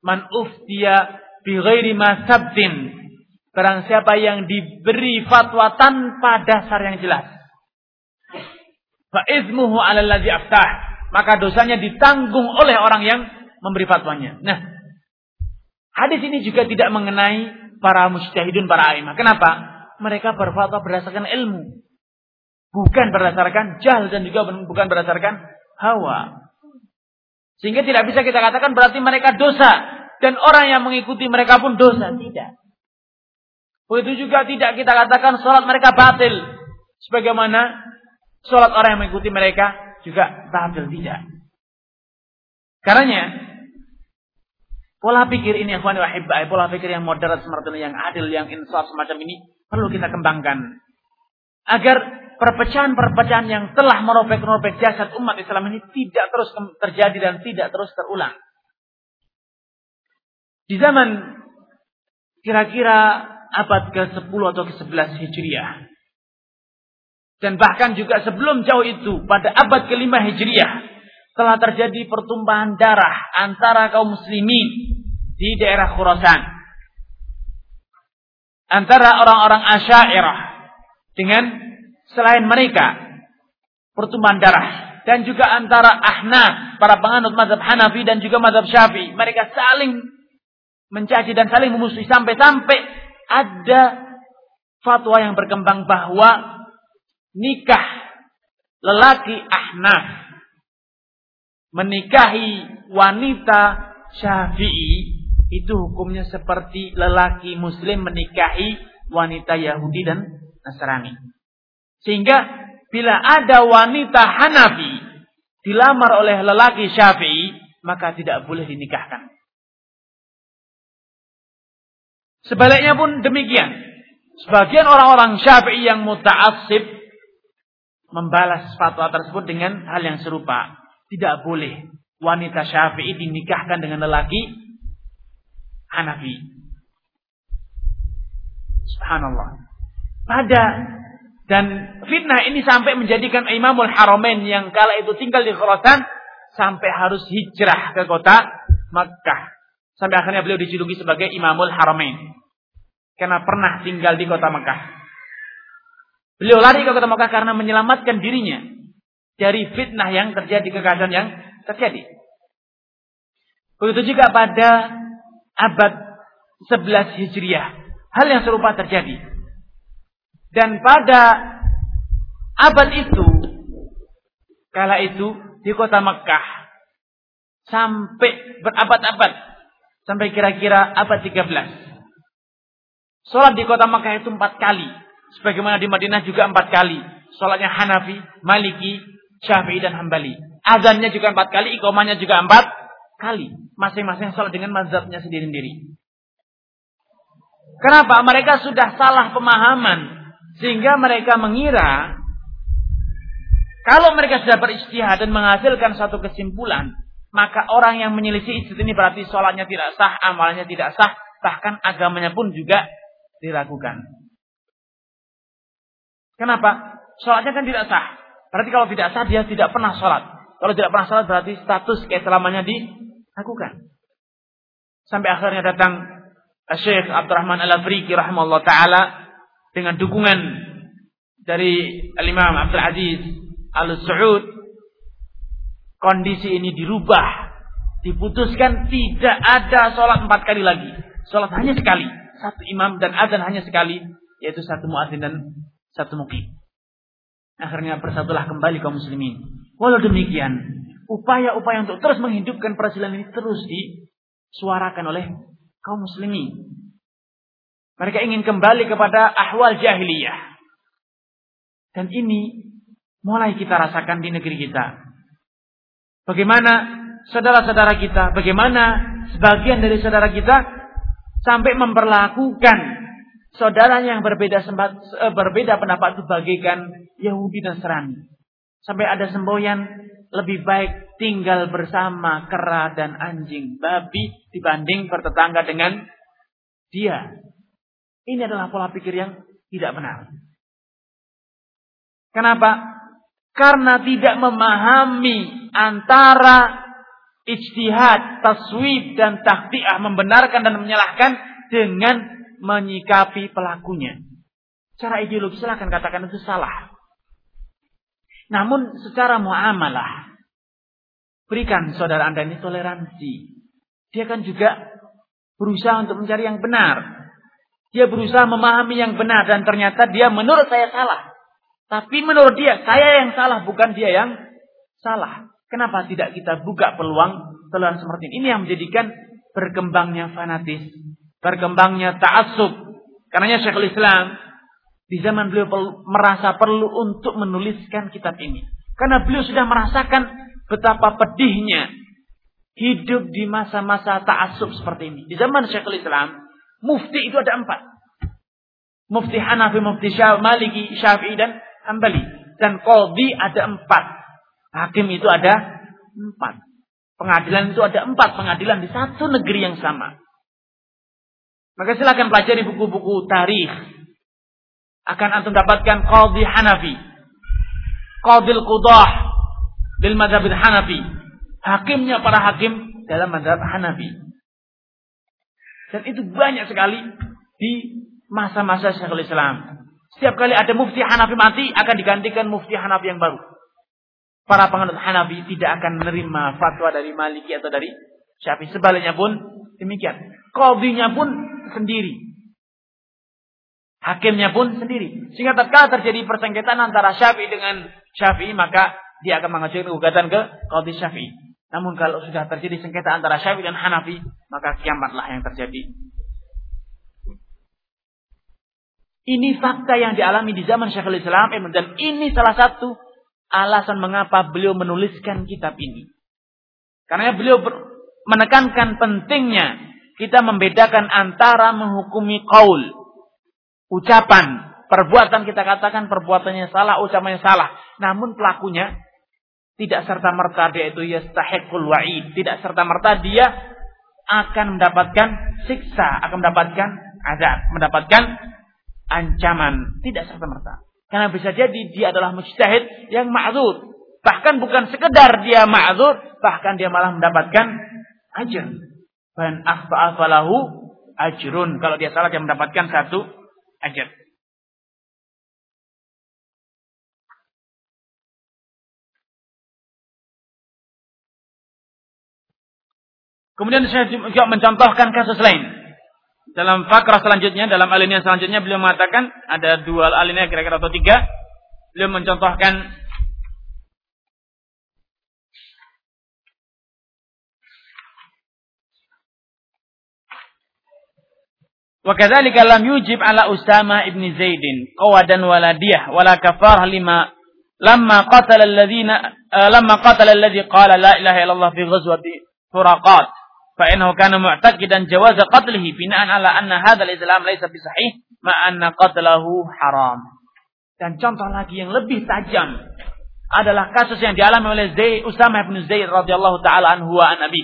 Man uftiya bi ghairi ma sabtin, barang siapa yang diberi fatwa tanpa dasar yang jelas, fa izmuhu 'alal ladzi aftah, maka dosanya ditanggung oleh orang yang memberi fatwanya. Nah, hadis ini juga tidak mengenai para mujtahidun, para a'immah. Kenapa? Mereka berfatwa berdasarkan ilmu, bukan berdasarkan jahl dan juga bukan berdasarkan hawa. Sehingga tidak bisa kita katakan berarti mereka dosa dan orang yang mengikuti mereka pun dosa. Tidak. Begitu juga tidak kita katakan sholat mereka batil, sebagaimana sholat orang yang mengikuti mereka juga batil. Tidak. Karenanya Pola pikir ini, ikhwani wa ahibba'i, pola pikir yang moderat, semertanya yang adil, yang insaf semacam ini perlu kita kembangkan. Agar perpecahan-perpecahan yang telah merobek-robek jasad umat Islam ini tidak terus terjadi dan tidak terus terulang. Di zaman kira-kira abad ke sepuluh atau ke sebelas Hijriah. Dan bahkan juga sebelum jauh itu, pada abad ke lima Hijriah, telah terjadi pertumpahan darah antara kaum muslimin di daerah Khurasan, antara orang-orang Asy'ariyah dengan selain mereka, pertumpahan darah, dan juga antara Ahnaf, para penganut mazhab Hanafi dan juga mazhab Syafi'i. Mereka saling mencaci dan saling memusuhi sampai-sampai ada fatwa yang berkembang bahwa nikah lelaki Ahnaf menikahi wanita Syafi'i itu hukumnya seperti lelaki muslim menikahi wanita Yahudi dan Nasrani. Sehingga bila ada wanita Hanafi dilamar oleh lelaki Syafi'i, maka tidak boleh dinikahkan. Sebaliknya pun demikian. Sebagian orang-orang Syafi'i yang muta'assib membalas fatwa tersebut dengan hal yang serupa. Tidak boleh wanita Syafi'i dinikahkan dengan lelaki Hanafi. Subhanallah. Pada dan fitnah ini sampai menjadikan Imamul Haromain yang kala itu tinggal di Khurasan sampai harus hijrah ke kota Makkah. Sampai akhirnya beliau dijuluki sebagai Imamul Haromain karena pernah tinggal di kota Makkah. Beliau lari ke kota Makkah karena menyelamatkan dirinya dari fitnah yang terjadi, kekacauan yang terjadi. Begitu juga pada abad sebelas Hijriah, hal yang serupa terjadi. Dan pada abad itu, kala itu di kota Mekah, sampai berabad-abad, sampai kira-kira abad tiga belas. Sholat di kota Mekah itu empat kali, sebagaimana di Madinah juga empat kali. Sholatnya Hanafi, Maliki, Syafi'i dan Hambali. Azannya juga empat kali, iqamahnya juga empat kali. Masing-masing salat dengan mazhabnya sendiri-sendiri. Kenapa? Mereka sudah salah pemahaman sehingga mereka mengira kalau mereka sudah berijtihad dan menghasilkan satu kesimpulan, maka orang yang menyelisih ijtihad ini berarti salatnya tidak sah, amalannya tidak sah, bahkan agamanya pun juga diragukan. Kenapa? Salatnya kan tidak sah. Berarti kalau tidak sah, dia tidak pernah sholat. Kalau tidak pernah sholat, berarti status keislamannya dilakukan. Sampai akhirnya datang Syekh Abdurrahman Al-Afriqi rahimahullah ta'ala dengan dukungan dari Imam Abdul Aziz al-Su'ud. Kondisi ini dirubah. Diputuskan tidak ada sholat empat kali lagi. Sholat hanya sekali. Satu imam dan azan hanya sekali. Yaitu satu muadzin dan satu muqim. Akhirnya bersatulah kembali kaum muslimin. Walau demikian, upaya-upaya untuk terus menghidupkan perselisihan ini terus disuarakan oleh kaum muslimin. Mereka ingin kembali kepada ahwal jahiliyah. Dan ini mulai kita rasakan di negeri kita. Bagaimana saudara-saudara kita, bagaimana sebagian dari saudara kita sampai memperlakukan saudaranya yang berbeda sempat, berbeda pendapat itu bagaikan Yahudi dan Nasrani. Sampai ada semboyan lebih baik tinggal bersama kera dan anjing, babi dibanding bertetangga dengan dia. Ini adalah pola pikir yang tidak benar. Kenapa? Karena tidak memahami antara ijtihad, taswib dan takhti'ah, membenarkan dan menyalahkan dengan menyikapi pelakunya. Secara ideologi silakan katakan itu salah. Namun secara muamalah, berikan saudara Anda ini toleransi. Dia kan juga berusaha untuk mencari yang benar. Dia berusaha memahami yang benar dan ternyata dia menurut saya salah. Tapi menurut dia saya yang salah, bukan dia yang salah. Kenapa tidak kita buka peluang toleransi seperti ini? Ini yang menjadikan berkembangnya fanatis, berkembangnya ta'assub. Karenanya Syekhul Islam di zaman beliau merasa perlu untuk menuliskan kitab ini. Karena beliau sudah merasakan betapa pedihnya hidup di masa-masa ta'asub seperti ini. Di zaman Syekhul Islam, mufti itu ada empat. Mufti Hanafi, mufti Syafi'i, Maliki, Syafi'i dan Hambali. Dan qadhi ada empat. Hakim itu ada empat. Pengadilan itu ada empat pengadilan di satu negeri yang sama. Maka silakan pelajari buku-buku tarikh. Akan antum dapatkan qadhi Hanafi, qadhi al-qudah lil madhhab al-Hanafi. Hakimnya para hakim dalam mazhab Hanafi. Dan itu banyak sekali di masa-masa Syekhul Islam. Setiap kali ada mufti Hanafi mati, akan digantikan mufti Hanafi yang baru. Para penganut Hanafi tidak akan menerima fatwa dari Maliki atau dari Syafi'i. Sebaliknya pun demikian. Qadhinya pun sendiri. Hakimnya pun sendiri. Sehingga tatkala terjadi persengketaan antara Syafi'i dengan Syafi'i, maka dia akan mengajukan gugatan ke qadhi Syafi'i. Namun kalau sudah terjadi sengketa antara Syafi'i dan Hanafi, maka kiamatlah yang terjadi. Ini fakta yang dialami di zaman Syekhul Islam, dan ini salah satu alasan mengapa beliau menuliskan kitab ini. Karena beliau menekankan pentingnya kita membedakan antara menghukumi qaul, ucapan, perbuatan kita katakan perbuatannya salah, ucapannya salah, namun pelakunya tidak serta-merta dia itu yastahiqul wa'id. Tidak serta-merta dia akan mendapatkan siksa, akan mendapatkan azab, mendapatkan ancaman. Tidak serta-merta. Karena bisa jadi dia adalah mujtahid yang ma'zur. Bahkan bukan sekedar dia ma'zur, bahkan dia malah mendapatkan ajr. Man akhta'a falahu ajrun. Kalau dia salah, dia mendapatkan satu ajr. Kemudian saya juga mencontohkan kasus lain. Dalam fakrah selanjutnya, dalam alinea selanjutnya, beliau mengatakan, ada dua alinea kira-kira atau tiga. Beliau mencontohkan wa kadzalika lam yujib ala Usamah ibn Zaidin qawadan waladiyah wala kafar lima lamma qatala alladziina lamma qatala alladzi qala la ilaha illallah fi ghazwati Huraqat. فإنه كان معتقدا جواز قتله بناء على أن هذا الإسلام ليس بصحيح مع أن قتله حرام. Dan contoh lagi yang lebih tajam adalah kasus yang dialami oleh Zaid, Usamah bin Zaid radhiyallahu taala anhu wa an abi.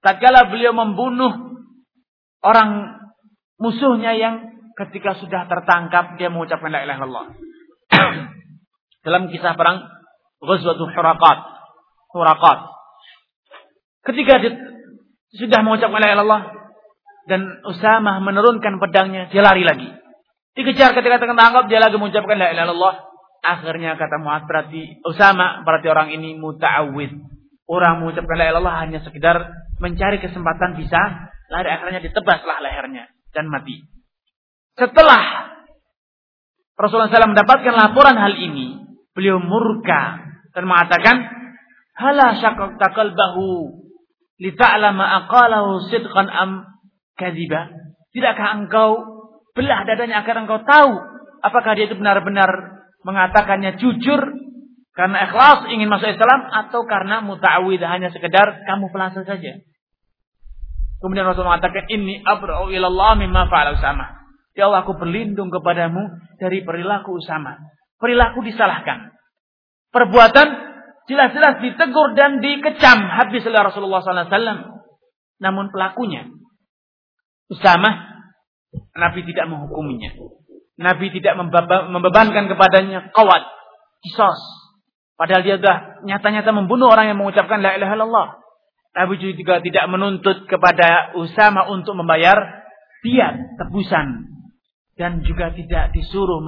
Tatkala beliau membunuh orang musuhnya yang ketika sudah tertangkap dia mengucapkan la ilaha illallah. Dalam kisah perang Ghazwatul Huraqat. Huraqat. Ketika di sudah mengucapkan la ilaha illallah dan Usamah menurunkan pedangnya, dia lari lagi. Dikejar ketika tertangkap, dia lagi mengucapkan la ilaha illallah. Akhirnya kata Mu'adz, berarti Usamah, berarti orang ini muta'awwid. Orang mengucapkan la ilaha illallah hanya sekedar mencari kesempatan bisa lari, akhirnya ditebaslah lehernya dan mati. Setelah Rasulullah shallallahu alaihi wasallam mendapatkan laporan hal ini, beliau murka dan mengatakan, "Hala syaqaqta qalbahu lita'lama aqalahu sidqan am kadziba." Tidakkah engkau belah dadanya agar engkau tahu apakah dia itu benar-benar mengatakannya jujur karena ikhlas ingin masuk Islam atau karena muta'awwid hanya sekedar kamuflase saja. Kemudian Rasulullah mengatakan, "Inni abra'u ila Allah mimma fa'ala Usamah." Ya Allah, aku berlindung kepadamu dari perilaku Usamah. Perilaku disalahkan. Perbuatan jelas-jelas ditegur dan dikecam habis oleh Rasulullah shallallahu alaihi wasallam. Namun pelakunya, Usamah, Nabi tidak menghukuminya. Nabi tidak membebankan kepadanya qawad, kisos. Padahal dia sudah nyata-nyata membunuh orang yang mengucapkan la ilaha illallah. Nabi juga tidak menuntut kepada Usamah untuk membayar diat, tebusan. Dan juga tidak disuruh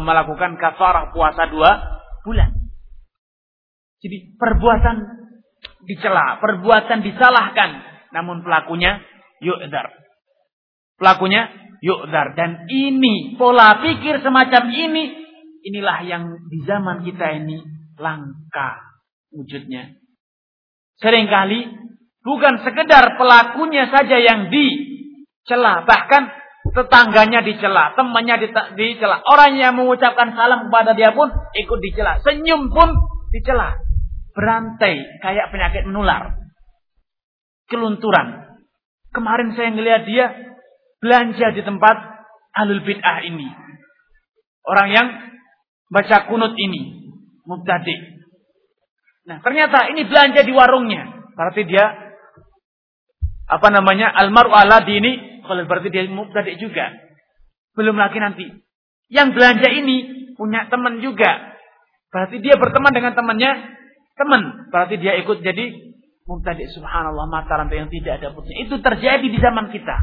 melakukan kafarah puasa dua bulan. Jadi perbuatan dicela, perbuatan disalahkan, namun pelakunya yu'dzar. Pelakunya yu'dzar. Dan ini pola pikir semacam ini, inilah yang di zaman kita ini langka wujudnya. Seringkali bukan sekedar pelakunya saja yang dicela, bahkan tetangganya dicela, temannya dicela, orang yang mengucapkan salam kepada dia pun ikut dicela, senyum pun dicela. Berantai kayak penyakit menular. kelunturan. Kemarin saya ngelihat dia belanja di tempat ahlul bid'ah ini. Orang yang baca kunut ini, mubtadi. Nah, ternyata ini belanja di warungnya. Berarti dia apa namanya? Almaru ala dini, kalau berarti dia mubtadi juga. Belum lagi nanti yang belanja ini punya teman juga. Berarti dia berteman dengan temannya teman. Berarti dia ikut jadi mubtadi. Subhanallah, mata rantai yang tidak ada putusnya. Itu terjadi di zaman kita.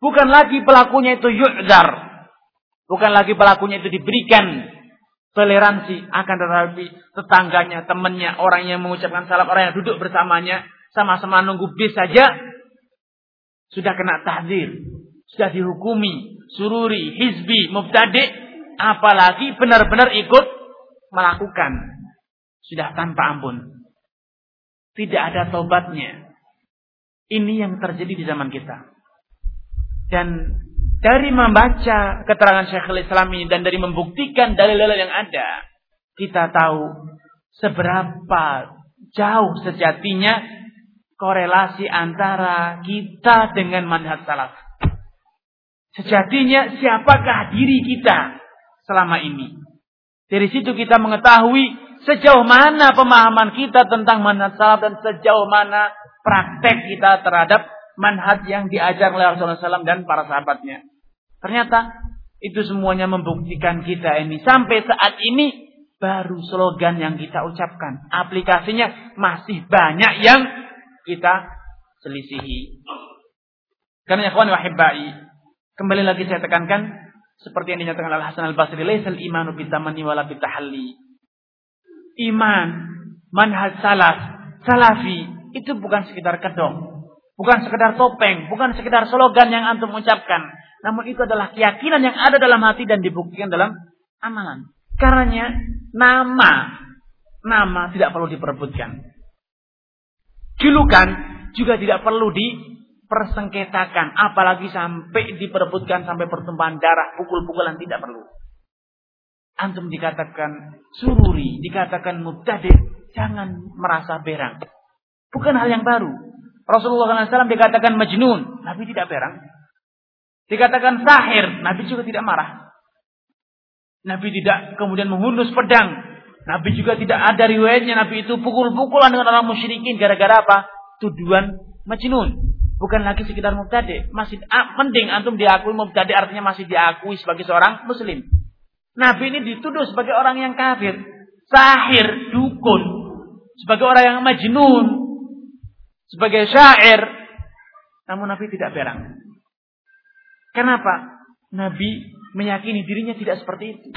Bukan lagi pelakunya itu yu'dzar. Bukan lagi pelakunya itu diberikan toleransi, akan tetapi tetangganya, temannya, orang yang mengucapkan salam, orang yang duduk bersamanya, sama-sama nunggu bis saja, sudah kena tahdzir, sudah dihukumi, sururi, hizbi, mubtadi, apalagi benar-benar ikut melakukan. Sudah tanpa ampun. Tidak ada taubatnya. Ini yang terjadi di zaman kita. Dan dari membaca keterangan Syekhul Islam ini dan dari membuktikan dalil-dalil yang ada, kita tahu seberapa jauh sejatinya korelasi antara kita dengan manhaj salaf. Sejatinya siapakah diri kita selama ini. Dari situ kita mengetahui sejauh mana pemahaman kita tentang manhaj salaf dan sejauh mana praktek kita terhadap manhaj yang diajar oleh Rasulullah shallallahu alaihi wasallam dan para sahabatnya. Ternyata itu semuanya membuktikan kita ini. Sampai saat ini baru slogan yang kita ucapkan. Aplikasinya masih banyak yang kita selisihi. Karena ikhwan wa hibbai, kembali lagi saya tekankan seperti yang dinyatakan Al-Hasan Al-Basri, "Laisal imanu bitamani wala bitahalli." Iman, manhaj salaf, salafi itu bukan sekitar kedong, bukan sekitar topeng, bukan sekitar slogan yang antum ucapkan. Namun itu adalah keyakinan yang ada dalam hati dan dibuktikan dalam amalan. Karenanya nama, nama tidak perlu diperebutkan. Julukan juga tidak perlu dipersengketakan. Apalagi sampai diperebutkan sampai pertumpahan darah, pukul-pukulan, tidak perlu. Antum dikatakan sururi, dikatakan mubtadi, jangan merasa berang. Bukan hal yang baru. Rasulullah shallallahu alaihi wasallam dikatakan majnun, Nabi tidak berang. Dikatakan sahir, Nabi juga tidak marah. Nabi tidak kemudian menghunus pedang. Nabi juga tidak ada riwayatnya Nabi itu pukul-pukulan dengan orang musyrikin. Gara-gara apa? Tuduhan majnun. Bukan lagi sekitar mubtadi. Masih ah, mending antum diakui mubtadi, artinya masih diakui sebagai seorang muslim. Nabi ini dituduh sebagai orang yang kafir, sahir, dukun, sebagai orang yang majnun, sebagai syair. Namun Nabi tidak berang. Kenapa? Nabi meyakini dirinya tidak seperti itu.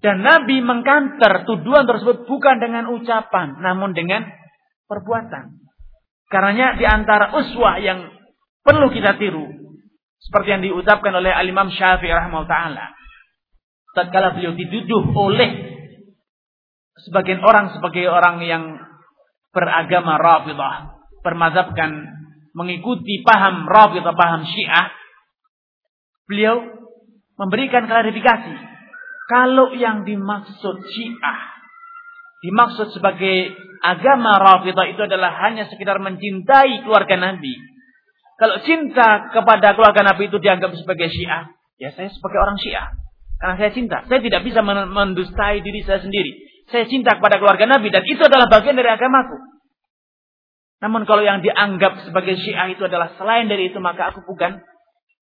Dan Nabi mengkanter tuduhan tersebut bukan dengan ucapan, namun dengan perbuatan. Karenanya di antara uswah yang perlu kita tiru, seperti yang diucapkan oleh Al-Imam Syafi'i rahimahullah ta'ala, tatkala beliau dituduh oleh sebagian orang sebagai orang yang beragama Rafidhah, bermazhabkan mengikuti paham Rafidhah, paham Syiah, beliau memberikan klarifikasi. Kalau yang dimaksud Syiah, dimaksud sebagai agama Rafidhah itu adalah hanya sekitar mencintai keluarga Nabi. Kalau cinta kepada keluarga Nabi itu dianggap sebagai Syiah, ya saya sebagai orang Syiah. Karena saya cinta. Saya tidak bisa mendustai diri saya sendiri. Saya cinta kepada keluarga Nabi dan itu adalah bagian dari agamaku. Namun kalau yang dianggap sebagai Syiah itu adalah selain dari itu, maka aku bukan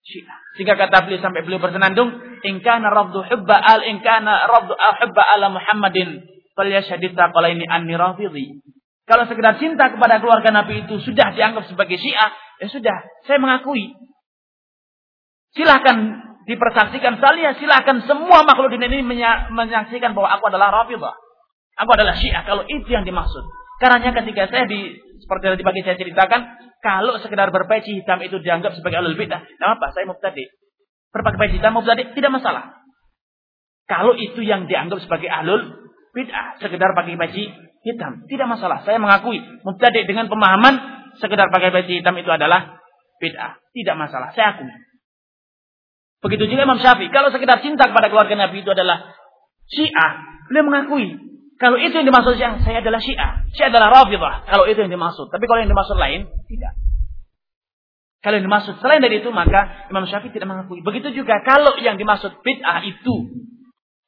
Syiah. Sehingga kata beliau sampai beliau bersenandung, in kana rabdu hubba al in kana rabdu hubba ala Muhammadin falyashhadit taqalaini anni rafidhi. Kalau sekedar cinta kepada keluarga Nabi itu sudah dianggap sebagai Syiah, ya sudah, saya mengakui. Silakan dipersaksikan saya, silakan semua makhluk dunia ini menyaksikan bahwa aku adalah Rafidhah. Aku adalah Syiah, kalau itu yang dimaksud. Karena ketika saya di seperti tadi pagi saya ceritakan, kalau sekedar berpeci hitam itu dianggap sebagai ahlul bidah, nah apa? Saya mubtadi. Berpakaian hitam mubtadi tidak masalah. Kalau itu yang dianggap sebagai ahlul bidah, sekedar pakai baju hitam, tidak masalah. Saya mengakui mubtadi dengan pemahaman sekedar pakai baju hitam itu adalah bidah, tidak masalah. Saya akui. Begitu juga Imam Syafi'i, kalau sekedar cinta kepada keluarga Nabi itu adalah Syiah, beliau mengakui. Kalau itu yang dimaksud Syiah, saya adalah Syiah. Syiah adalah Rafidah. Kalau itu yang dimaksud. Tapi kalau yang dimaksud lain, tidak. Kalau yang dimaksud selain dari itu, maka Imam Syafi'i tidak mengakui. Begitu juga kalau yang dimaksud bid'ah itu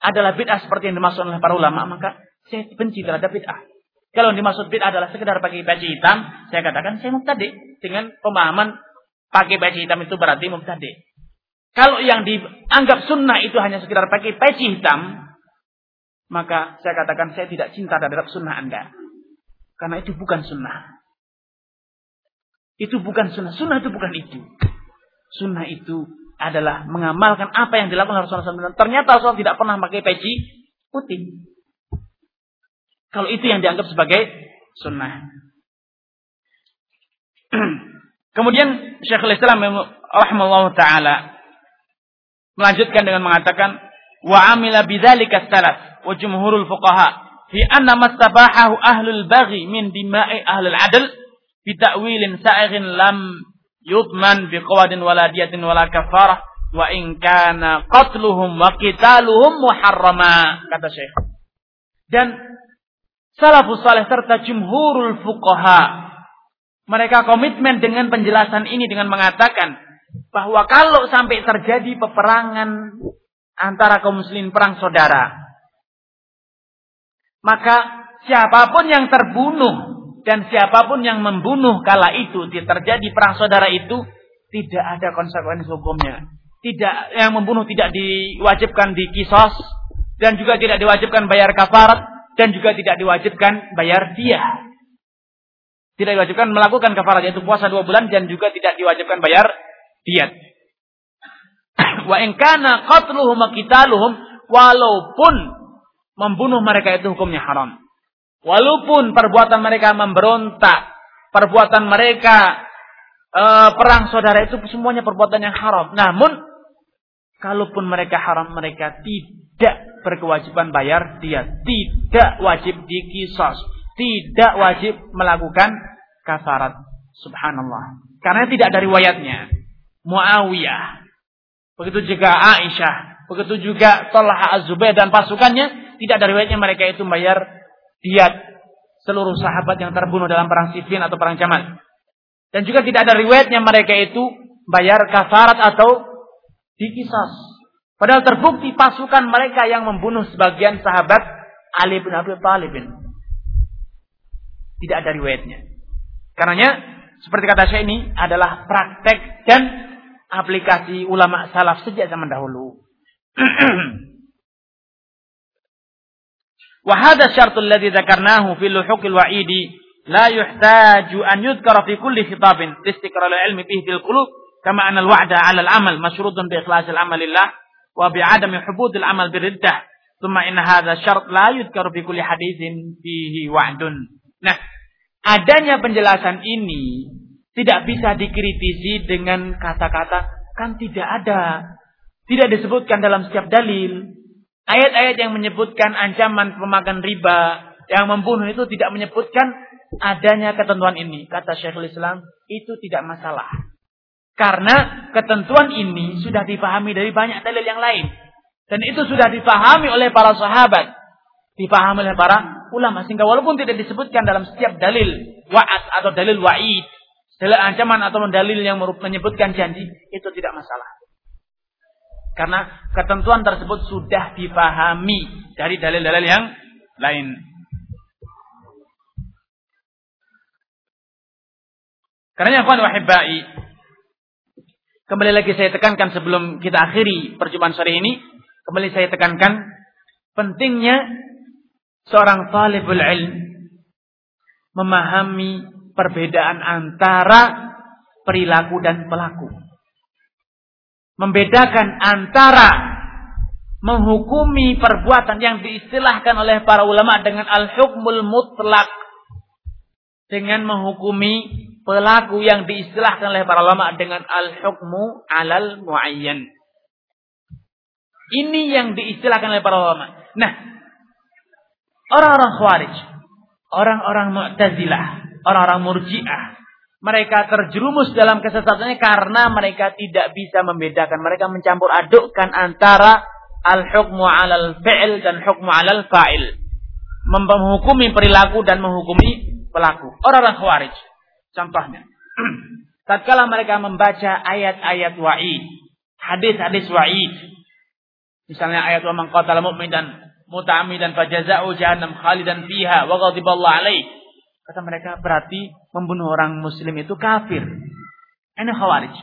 adalah bid'ah seperti yang dimaksud oleh para ulama, maka saya benci terhadap bid'ah. Kalau yang dimaksud bid'ah adalah sekedar pakai baju hitam, saya katakan saya mubtadi. Dengan pemahaman pakai baju hitam itu berarti mubtadi. Kalau yang dianggap sunnah itu hanya sekedar pakai baju hitam, maka saya katakan saya tidak cinta terhadap sunnah Anda. Karena itu bukan sunnah. Itu bukan sunnah. Sunnah itu bukan itu. Sunnah itu adalah mengamalkan apa yang dilakukan Rasulullah shallallahu alaihi wasallam. Ternyata Rasulullah tidak pernah pakai peci putih. Kalau itu yang dianggap sebagai sunnah. Kemudian Syekhul Islam rahimahullah ta'ala melanjutkan dengan mengatakan, wa amila bidzalika salaf wa jumhurul fuqaha fi anna mastabahahu ahlul baghi min dima'i ahlul adl bi ta'wilin sa'ighin lam yudman bi qawadin wala diyatin wala kafarah wa in kana qatluhum wa qitaluhum muharrama. Kata Syekh, dan salafus saleh serta jumhurul fuqaha, mereka komitmen dengan penjelasan ini dengan mengatakan bahwa kalau sampai terjadi peperangan antara kaum muslimin, perang saudara, maka siapapun yang terbunuh dan siapapun yang membunuh kala itu terjadi perang saudara itu, tidak ada konsekuensi hukumnya. Tidak, yang membunuh tidak diwajibkan di kisos, dan juga tidak diwajibkan bayar kafarat, dan juga tidak diwajibkan bayar diah. Tidak diwajibkan melakukan kafarat, yaitu puasa dua bulan, dan juga tidak diwajibkan bayar diat. Wa in kana qatluhum wa qitaluhum, walaupun membunuh mereka itu hukumnya haram. Walaupun perbuatan mereka memberontak, perbuatan mereka e, perang saudara itu semuanya perbuatan yang haram. Namun, kalaupun mereka haram, mereka tidak berkewajiban bayar diat, tidak wajib dikisos, tidak wajib melakukan kafarat. Subhanallah. Karena tidak ada riwayatnya. Mu'awiyah, begitu juga Aisyah, begitu juga Talha, Az-Zubayh dan pasukannya, tidak ada riwayatnya mereka itu bayar diat seluruh sahabat yang terbunuh dalam perang Siffin atau perang Jamal. Dan juga tidak ada riwayatnya mereka itu bayar kafarat atau dikisas. Padahal terbukti pasukan mereka yang membunuh sebagian sahabat Ali bin Abi Thalib. Tidak ada riwayatnya. Karenanya seperti kata saya, ini adalah praktek dan aplikasi ulama salaf sejak zaman dahulu. وهذا الشرط الذي ذكرناه في لحوق الوعيد لا يحتاج أن يذكر في كل خطاب لاستقرار العلم فيه في القلوب كما أن الوعد على العمل مشروط بإخلاص العمل لله وبعدم حبوط العمل بالردة ثم إن هذا الشرط لا يذكر في كل حديث فيه وعد. Nah, adanya penjelasan ini tidak bisa dikritisi dengan kata-kata kan tidak ada, tidak disebutkan dalam setiap dalil. Ayat-ayat yang menyebutkan ancaman pemakan riba, yang membunuh itu tidak menyebutkan adanya ketentuan ini. Kata Syekhul Islam, itu tidak masalah. Karena ketentuan ini sudah dipahami dari banyak dalil yang lain. Dan itu sudah dipahami oleh para sahabat. Dipahami oleh para ulama. Sehingga walaupun tidak disebutkan dalam setiap dalil wa'ad atau dalil wa'id, dalil ancaman atau dalil yang menyebutkan janji, itu tidak masalah. Karena ketentuan tersebut sudah dipahami dari dalil-dalil yang lain. Karena ikhwan wa ahibba'i, kembali lagi saya tekankan sebelum kita akhiri perjumpaan sore ini, kembali saya tekankan pentingnya seorang talibul ilm memahami perbedaan antara perilaku dan pelaku. Membedakan antara menghukumi perbuatan yang diistilahkan oleh para ulama dengan al-hukmul mutlak, dengan menghukumi pelaku yang diistilahkan oleh para ulama dengan al-hukmu alal mu'ayyan. Ini yang diistilahkan oleh para ulama. Nah, orang-orang khawarij, orang-orang mu'tazilah, orang-orang murji'ah, mereka terjerumus dalam kesesatannya karena mereka tidak bisa membedakan. Mereka mencampur adukkan antara al-hukmu alal fi'il dan hukmu alal fa'il. menghukumi perilaku dan menghukumi pelaku. Orang-orang Khawarij contohnya, tatkala mereka membaca ayat-ayat wa'id, hadis-hadis wa'id, misalnya ayat wa man qatala mu'minan muta'ammidan fajaza'u jahannam khalidan fiha wa ghadiballahu alaihi, kata mereka berarti membunuh orang muslim itu kafir. Ini Khawarij.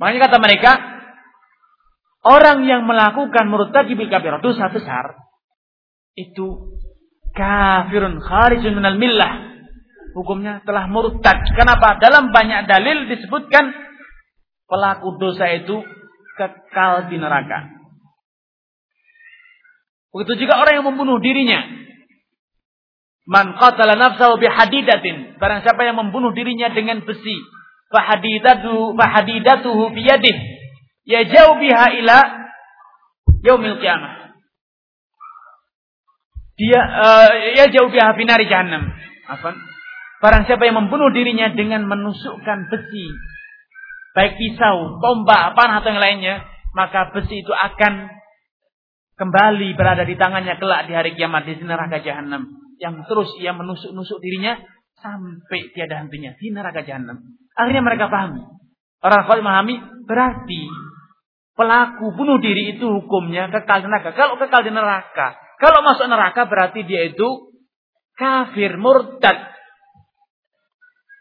Makanya kata mereka, orang yang melakukan murtadil kabirah, dosa besar, itu kafirun kharijun minal millah, hukumnya telah murtad. Kenapa? Dalam banyak dalil disebutkan pelaku dosa itu kekal di neraka. Begitu juga orang yang membunuh dirinya. Man qatala nafsahu bihadidatin, barang siapa yang membunuh dirinya dengan besi, fahadidatu fahadidatuhu biyadihi ya jauh biha ila yaumil qiyamah. Dia uh, ya jauh biha binari jahannam. Afan. Barang siapa yang membunuh dirinya dengan menusukkan besi, baik pisau, tombak, panah atau yang lainnya, maka besi itu akan kembali berada di tangannya kelak di hari kiamat di neraka jahannam, yang terus ia menusuk-nusuk dirinya sampai tiada hentinya di neraka jahannam. Akhirnya mereka pahami. Orang Khawarij memahami berarti pelaku bunuh diri itu hukumnya kekal di neraka. Kalau kekal di neraka, kalau masuk neraka berarti dia itu kafir, murtad.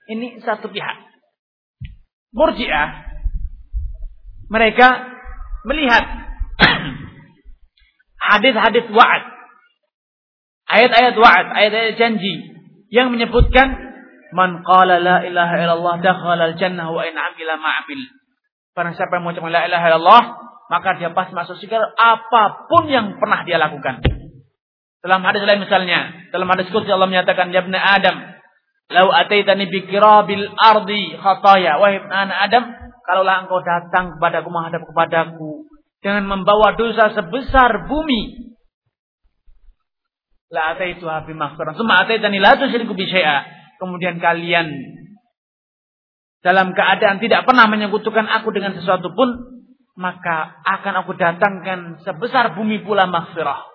Ini satu pihak. Murji'ah, mereka melihat hadis-hadis wa'ad, ayat-ayat wa'ad, ayat-ayat janji yang menyebutkan man qala la ilaha illallah dakhala al-jannah wa in 'amila ma 'amil. Barang siapa yang mengucapkan la ilaha illallah, maka dia pasti masuk surga apapun yang pernah dia lakukan. Dalam hadis lain misalnya, dalam hadis qudsi Allah menyatakan, ya ibn Adam, law ataitani bi kirabil ardi khataya, wahai anak Adam, kalaulah engkau datang kepadaku, menghadap kepadaku dengan membawa dosa sebesar bumi, la ataituha bi maghfirah, summa ataitani la tusyriku bi syai'a, kemudian kalian dalam keadaan tidak pernah menyekutukan aku dengan sesuatu pun, maka akan aku datangkan sebesar bumi pula maghfirah.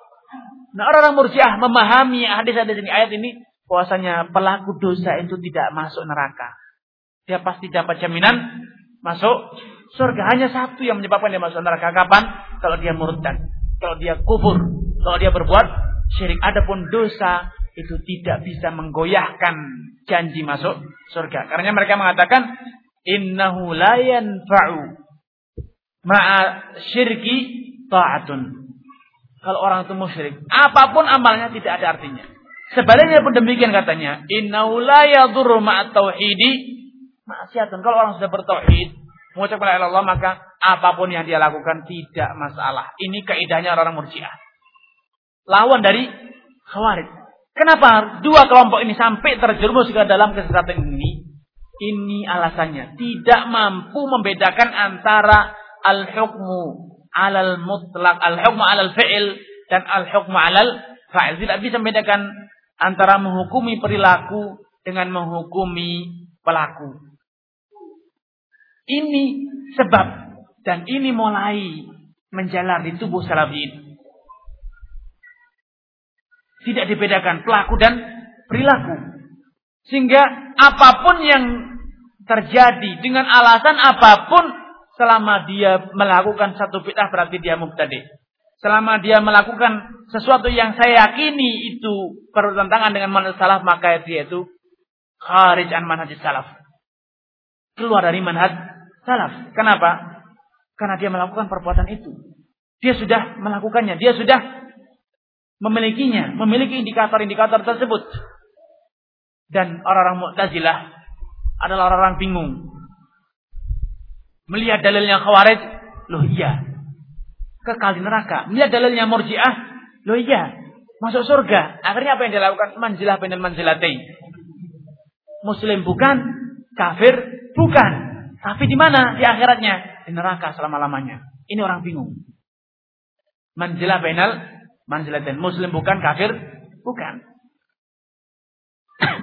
Nah, orang-orang Murji'ah memahami hadis-hadis ini, ayat ini, bahwasanya pelaku dosa itu tidak masuk neraka. Dia pasti dapat jaminan masuk surga. Hanya satu yang menyebabkan dia masuk neraka. Kapan? Kalau dia murtad, kalau dia kufur, kalau dia berbuat syirik. Adapun dosa itu tidak bisa menggoyahkan janji masuk surga. Karena mereka mengatakan innahu la yanfa'u ma'a syirki ta'atun. Kalau orang itu musyrik, apapun amalnya tidak ada artinya. Sebaliknya pun demikian katanya, innahu la yadurru ma'a tauhidi ma'asyiatun. Kalau orang sudah bertauhid, mengucapkan la ilaha illallah, maka apapun yang dia lakukan tidak masalah. Ini kaidahnya orang-orang Murji'ah. Lawan dari Khawarij. Kenapa dua kelompok ini sampai terjerumus ke dalam kesesatan ini? Ini alasannya. Tidak mampu membedakan antara al-hukmu alal mutlaq, al-hukmu alal fi'il, dan al-hukmu alal fa'il. Tidak bisa membedakan antara menghukumi perilaku dengan menghukumi pelaku. Ini sebab, dan ini mulai menjalar di tubuh Salafiyin. Tidak dibedakan pelaku dan perilaku. Sehingga apapun yang terjadi, dengan alasan apapun, selama dia melakukan satu bid'ah berarti dia mubtadi'. Selama dia melakukan sesuatu yang saya yakini itu bertentangan dengan manhaj salaf, maka dia itu kharij an manhaj salaf. Keluar dari manhaj salaf. Kenapa? Karena dia melakukan perbuatan itu. Dia sudah melakukannya. Dia sudah memilikinya, memiliki indikator-indikator tersebut. Dan orang-orang Mu'tazilah adalah orang-orang bingung. Melihat dalilnya Khawarij, loh iya, kekal di neraka. Melihat dalilnya Murji'ah, loh iya, masuk surga. Akhirnya apa yang dilakukan? Manzilah bainal manzilatain. Muslim bukan, kafir bukan. Tapi di mana? Di akhiratnya, di neraka selama-lamanya. Ini orang bingung. Manzilah bainal manzilatain, muslim bukan, kafir bukan.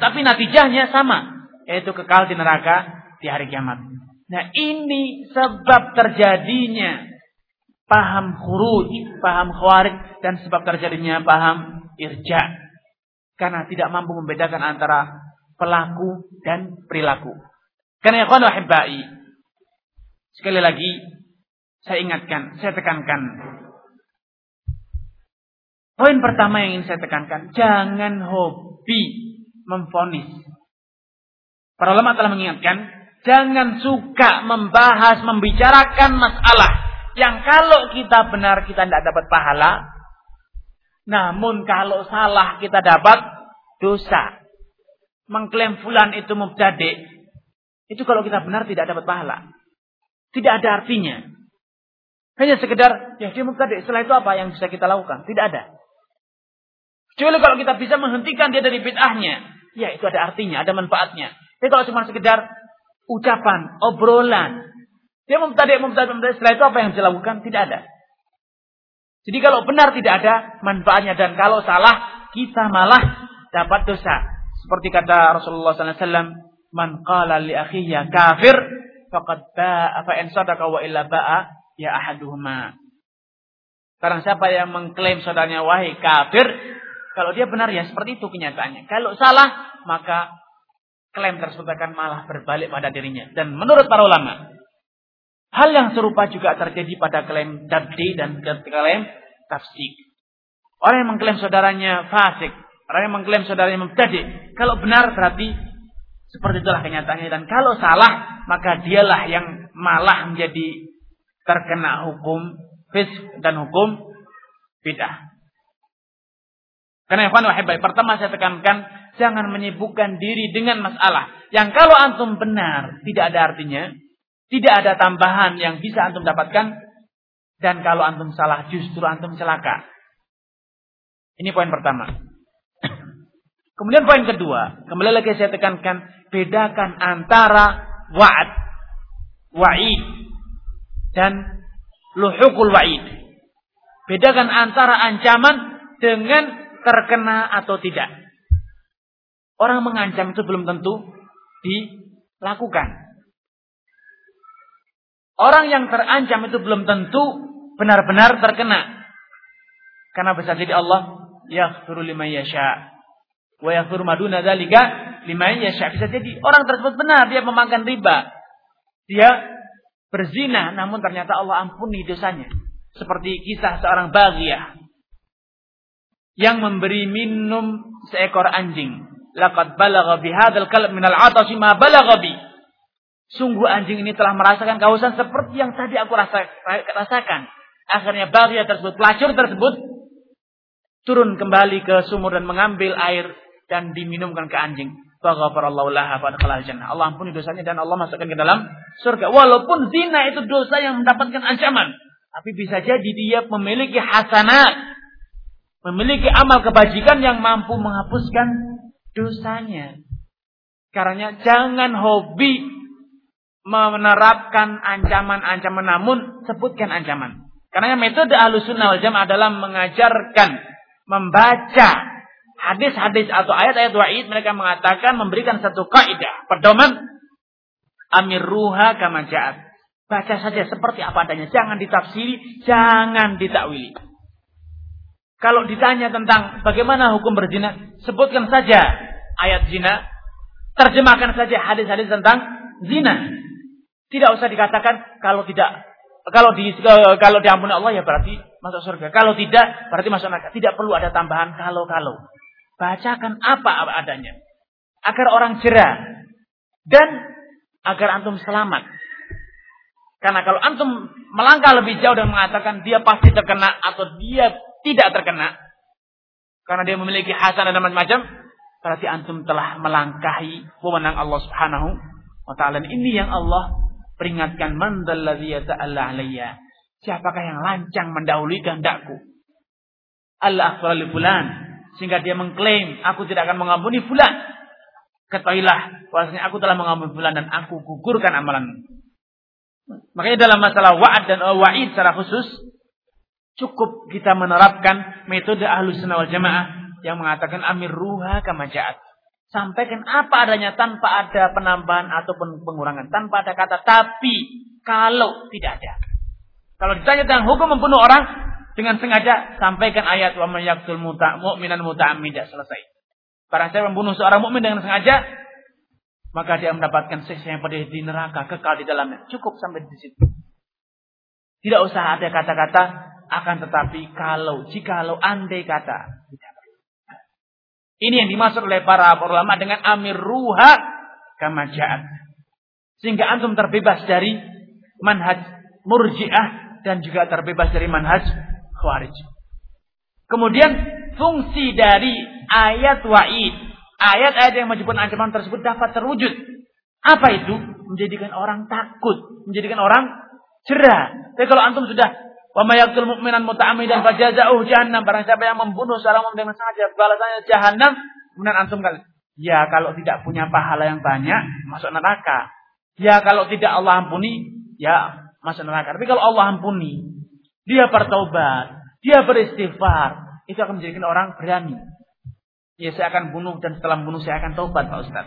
Tapi natijahnya sama, yaitu kekal di neraka di hari kiamat. Nah, ini sebab terjadinya paham khuruj, paham Khawarij, dan sebab terjadinya paham irja. Karena tidak mampu membedakan antara pelaku dan perilaku. Karena ikhwan wa ahibba'i, sekali lagi saya ingatkan, saya tekankan. Poin pertama yang ingin saya tekankan, jangan hobi memvonis. Para ulama telah mengingatkan, jangan suka membahas, membicarakan masalah yang kalau kita benar kita tidak dapat pahala, namun kalau salah kita dapat dosa. Mengklaim fulan itu mubtadi, itu kalau kita benar tidak dapat pahala, tidak ada artinya. Hanya sekedar ya dia mubtadi, setelah itu apa yang bisa kita lakukan? Tidak ada. Kecuali kalau kita bisa menghentikan dia dari bid'ahnya, ya itu ada artinya, ada manfaatnya. Tapi kalau cuma sekedar ucapan, obrolan, dia mubtadi, mubtadi, mubtadi, setelah itu apa yang bisa lakukan? Tidak ada. Jadi kalau benar tidak ada manfaatnya, dan kalau salah kita malah dapat dosa. Seperti kata Rasulullah shallallahu alaihi wasallam, man qala li akhiyya kafir faqad ba'a fa in sadaqa wa illa ba'a ya ahaduhuma. Karena siapa yang mengklaim saudaranya wahai kafir, kalau dia benar ya seperti itu kenyataannya. Kalau salah maka klaim tersebut akan malah berbalik pada dirinya. Dan menurut para ulama, hal yang serupa juga terjadi pada klaim tabdi dan klaim tafsik. Orang yang mengklaim saudaranya fasik, orang yang mengklaim saudaranya mubtadi, kalau benar berarti seperti itulah kenyataannya. Dan kalau salah, maka dialah yang malah menjadi terkena hukum fisk dan hukum bid'ah. Karena ikhwan wa ahibbai, pertama saya tekankan, jangan menyibukkan diri dengan masalah yang kalau antum benar tidak ada artinya, tidak ada tambahan yang bisa antum dapatkan, dan kalau antum salah justru antum celaka. Ini poin pertama. Kemudian poin kedua, kembali lagi saya tekankan, bedakan antara wa'ad, wa'id, dan luhukul wa'id. Bedakan antara ancaman dengan terkena atau tidak. Orang mengancam itu belum tentu dilakukan. Orang yang terancam itu belum tentu benar-benar terkena. Karena besar jadi Allah, yaghfiru liman yasha wa yaghfiru maduna dzalika liman yasha. Bisa jadi orang tersebut benar, dia memakan riba, dia berzina, namun ternyata Allah ampuni dosanya. Seperti kisah seorang baghiyah yang memberi minum seekor anjing. Laqad balagha bi hadzal kalb minal 'atashi ma balagha bi. Sungguh anjing ini telah merasakan kehausan seperti yang tadi aku rasakan. Akhirnya baghiyah tersebut, pelacur tersebut, turun kembali ke sumur dan mengambil air dan diminumkan ke anjing. Faghafarallahu laha wa adkhalal jannah. Allah ampuni dosanya dan Allah masukkan ke dalam surga. Walaupun zina itu dosa yang mendapatkan ancaman, tapi bisa jadi dia memiliki hasanat, memiliki amal kebajikan yang mampu menghapuskan dosanya. Karena jangan hobi menerapkan ancaman-ancaman, namun sebutkan ancaman. Karena metode Ahlussunnah wal Jamaah adalah mengajarkan membaca hadis-hadis atau ayat-ayat wa'id. Mereka mengatakan, memberikan satu kaidah pedoman, amirruha kama ja'at. Baca saja seperti apa adanya, jangan ditafsiri, jangan ditakwili. Kalau ditanya tentang bagaimana hukum berzina, sebutkan saja ayat zina, terjemahkan saja hadis-hadis tentang zina. Tidak usah dikatakan kalau tidak, kalau di kalau diampuni Allah ya berarti masuk surga, kalau tidak berarti masuk neraka. Tidak perlu ada tambahan kalau-kalau. Bacakan apa adanya agar orang jera dan agar antum selamat. Karena kalau antum melangkah lebih jauh dan mengatakan dia pasti terkena atau dia tidak terkena karena dia memiliki hasanah dan macam-macam, berarti antum telah melangkahi wewenang Allah Subhanahu wa ta'ala. Ini yang Allah peringatkan, man dzalladzi yata'alla alayya, siapakah yang lancang mendahului kehendakku, Allah akhfirali fulan, sehingga dia mengklaim aku tidak akan mengampuni fulan. Ketahuilah bahwasanya aku telah mengampuni fulan dan aku gugurkan amalan. Makanya dalam masalah wa'ad dan wa'id secara khusus, cukup kita menerapkan metode Ahlussunnah wal Jamaah yang mengatakan amirruha kama ja'at. Sampaikan apa adanya tanpa ada penambahan ataupun pengurangan, tanpa ada kata tapi kalau, tidak ada. Kalau ditanya tentang hukum membunuh orang dengan sengaja, sampaikan ayat wa may yaqtul mu'minan muta'ammidan, selesai. Barang siapa membunuh seorang mukmin dengan sengaja, maka dia mendapatkan siksa yang pedih di neraka, kekal di dalamnya. Cukup sampai di situ. Tidak usah ada kata-kata, akan tetapi kalau, jikalau, andai kata. Ini yang dimaksud oleh para ulama dengan amir ruha kama ja'at. Sehingga antum terbebas dari manhaj murji'ah dan juga terbebas dari manhaj khawarij. Kemudian fungsi dari ayat wa'id, ayat-ayat yang menyebut ancaman tersebut dapat terwujud. Apa itu? Menjadikan orang takut, menjadikan orang jera. Tapi kalau antum sudah wa may yaqtul mu'minan muta'ammidan fajaza'uhu jahannam, barang siapa yang membunuh seorang mukmin dengan sengaja balasannya jahannam, kemudian antum kali ya kalau tidak punya pahala yang banyak masuk neraka, ya kalau tidak Allah ampuni ya masuk neraka. Tapi kalau Allah ampuni, dia bertaubat, dia beristighfar, itu akan menjadikan orang berani. Ya saya akan bunuh dan setelah bunuh saya akan taubat Pak Ustaz,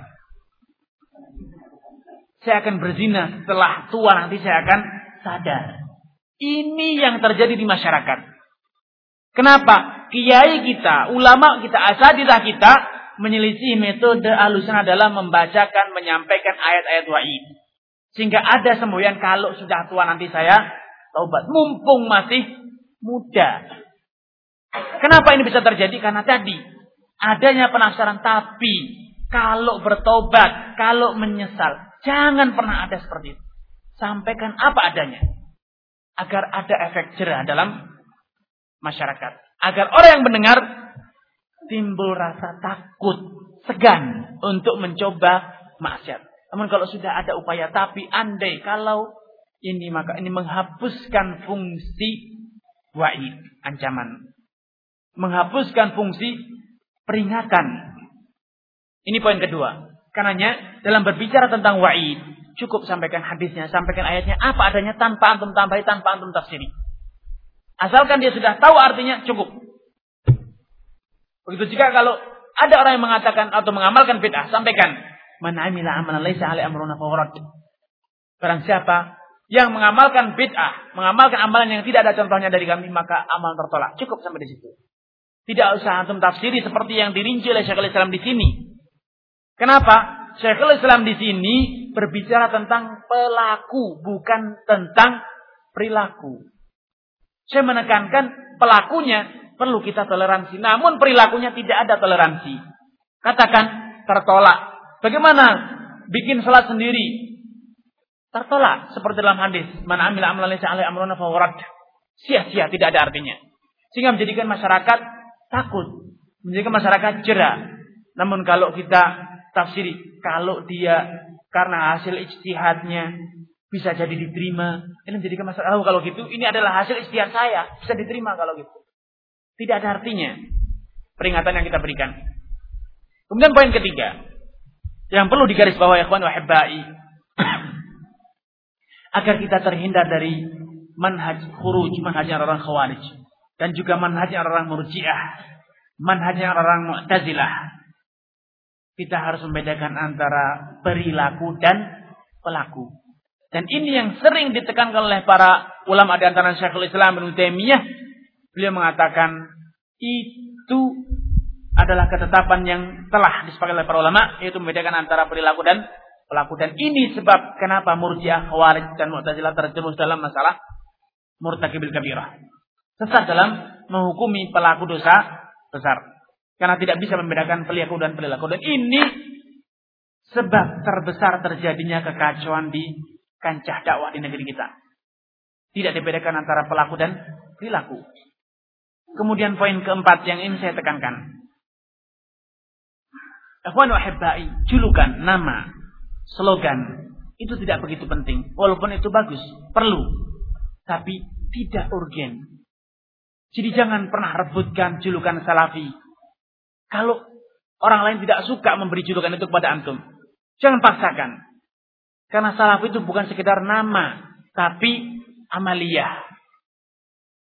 saya akan berzina setelah tua nanti saya akan sadar. Ini yang terjadi di masyarakat. Kenapa? Kiai kita, ulama kita, asatidzah kita menyelisih metode Ahlussunnah dalam membacakan, menyampaikan ayat-ayat wa'id. Sehingga ada semboyan kalau sudah tua nanti saya taubat. Mumpung masih muda. Kenapa ini bisa terjadi? Karena tadi adanya penasaran, tapi kalau bertobat, kalau menyesal, jangan pernah ada seperti itu. Sampaikan apa adanya. Agar ada efek jerah dalam masyarakat. Agar orang yang mendengar timbul rasa takut, segan untuk mencoba maksiat. Namun kalau sudah ada upaya, tapi andai kalau ini maka ini menghapuskan fungsi wa'id, ancaman. Menghapuskan fungsi peringatan. Ini poin kedua. Karenanya dalam berbicara tentang wa'id, cukup sampaikan hadisnya, sampaikan ayatnya, apa adanya tanpa antum tambahi, tanpa antum tafsiri. Asalkan dia sudah tahu artinya, cukup. Begitu juga kalau ada orang yang mengatakan atau mengamalkan bid'ah, sampaikan. Man 'amila 'amalan laisa 'alaihi amruna fahuwa radd. Barang siapa yang mengamalkan bid'ah, mengamalkan amalan yang tidak ada contohnya dari kami, maka amal tertolak. Cukup sampai di situ. Tidak usah antum tafsiri seperti yang dirinci oleh Syekhul Islam di sini. Kenapa? Syekhul Islam di sini berbicara tentang pelaku, bukan tentang perilaku. Saya menekankan pelakunya perlu kita toleransi, namun perilakunya tidak ada toleransi. Katakan tertolak. Bagaimana bikin salat sendiri? Tertolak seperti dalam hadis, "Man 'amila 'amalan laisa 'alaihi amruna fahuwa radd." Sia-sia, tidak ada artinya. Sehingga menjadikan masyarakat takut, menjadikan masyarakat jera. Namun kalau kita tafsiri, kalau dia karena hasil ijtihadnya bisa jadi diterima, ini menjadikan masalah. Oh, kalau gitu, ini adalah hasil ijtihad saya, bisa diterima kalau gitu. Tidak ada artinya peringatan yang kita berikan. Kemudian poin ketiga, yang perlu digarisbawahi ikhwan wa hibbai, agar kita terhindar dari manhaj khuruj, manhajnya orang khawarij, dan juga manhajnya orang murji'ah, manhajnya orang mu'tazilah. Kita harus membedakan antara perilaku dan pelaku. Dan ini yang sering ditekankan oleh para ulama di antara Syekhul Islam Ibnu Taimiyah. Beliau mengatakan itu adalah ketetapan yang telah disepakati oleh para ulama, yaitu membedakan antara perilaku dan pelaku. Dan ini sebab kenapa Murji'ah, Khawarij dan Mu'tazilah terjerumus dalam masalah murtakibil kabirah. Sesat dalam menghukumi pelaku dosa besar. Karena tidak bisa membedakan perilaku dan perilaku. Dan ini sebab terbesar terjadinya kekacauan di kancah dakwah di negeri kita. Tidak dibedakan antara pelaku dan perilaku. Kemudian poin keempat yang ini saya tekankan. Ikhwan wa hibbai, julukan, nama, slogan, itu tidak begitu penting. Walaupun itu bagus, perlu. Tapi tidak urgen. Jadi jangan pernah rebutkan julukan salafi. Kalau orang lain tidak suka memberi julukan itu kepada antum, jangan paksakan. Karena salaf itu bukan sekedar nama, tapi amaliyah.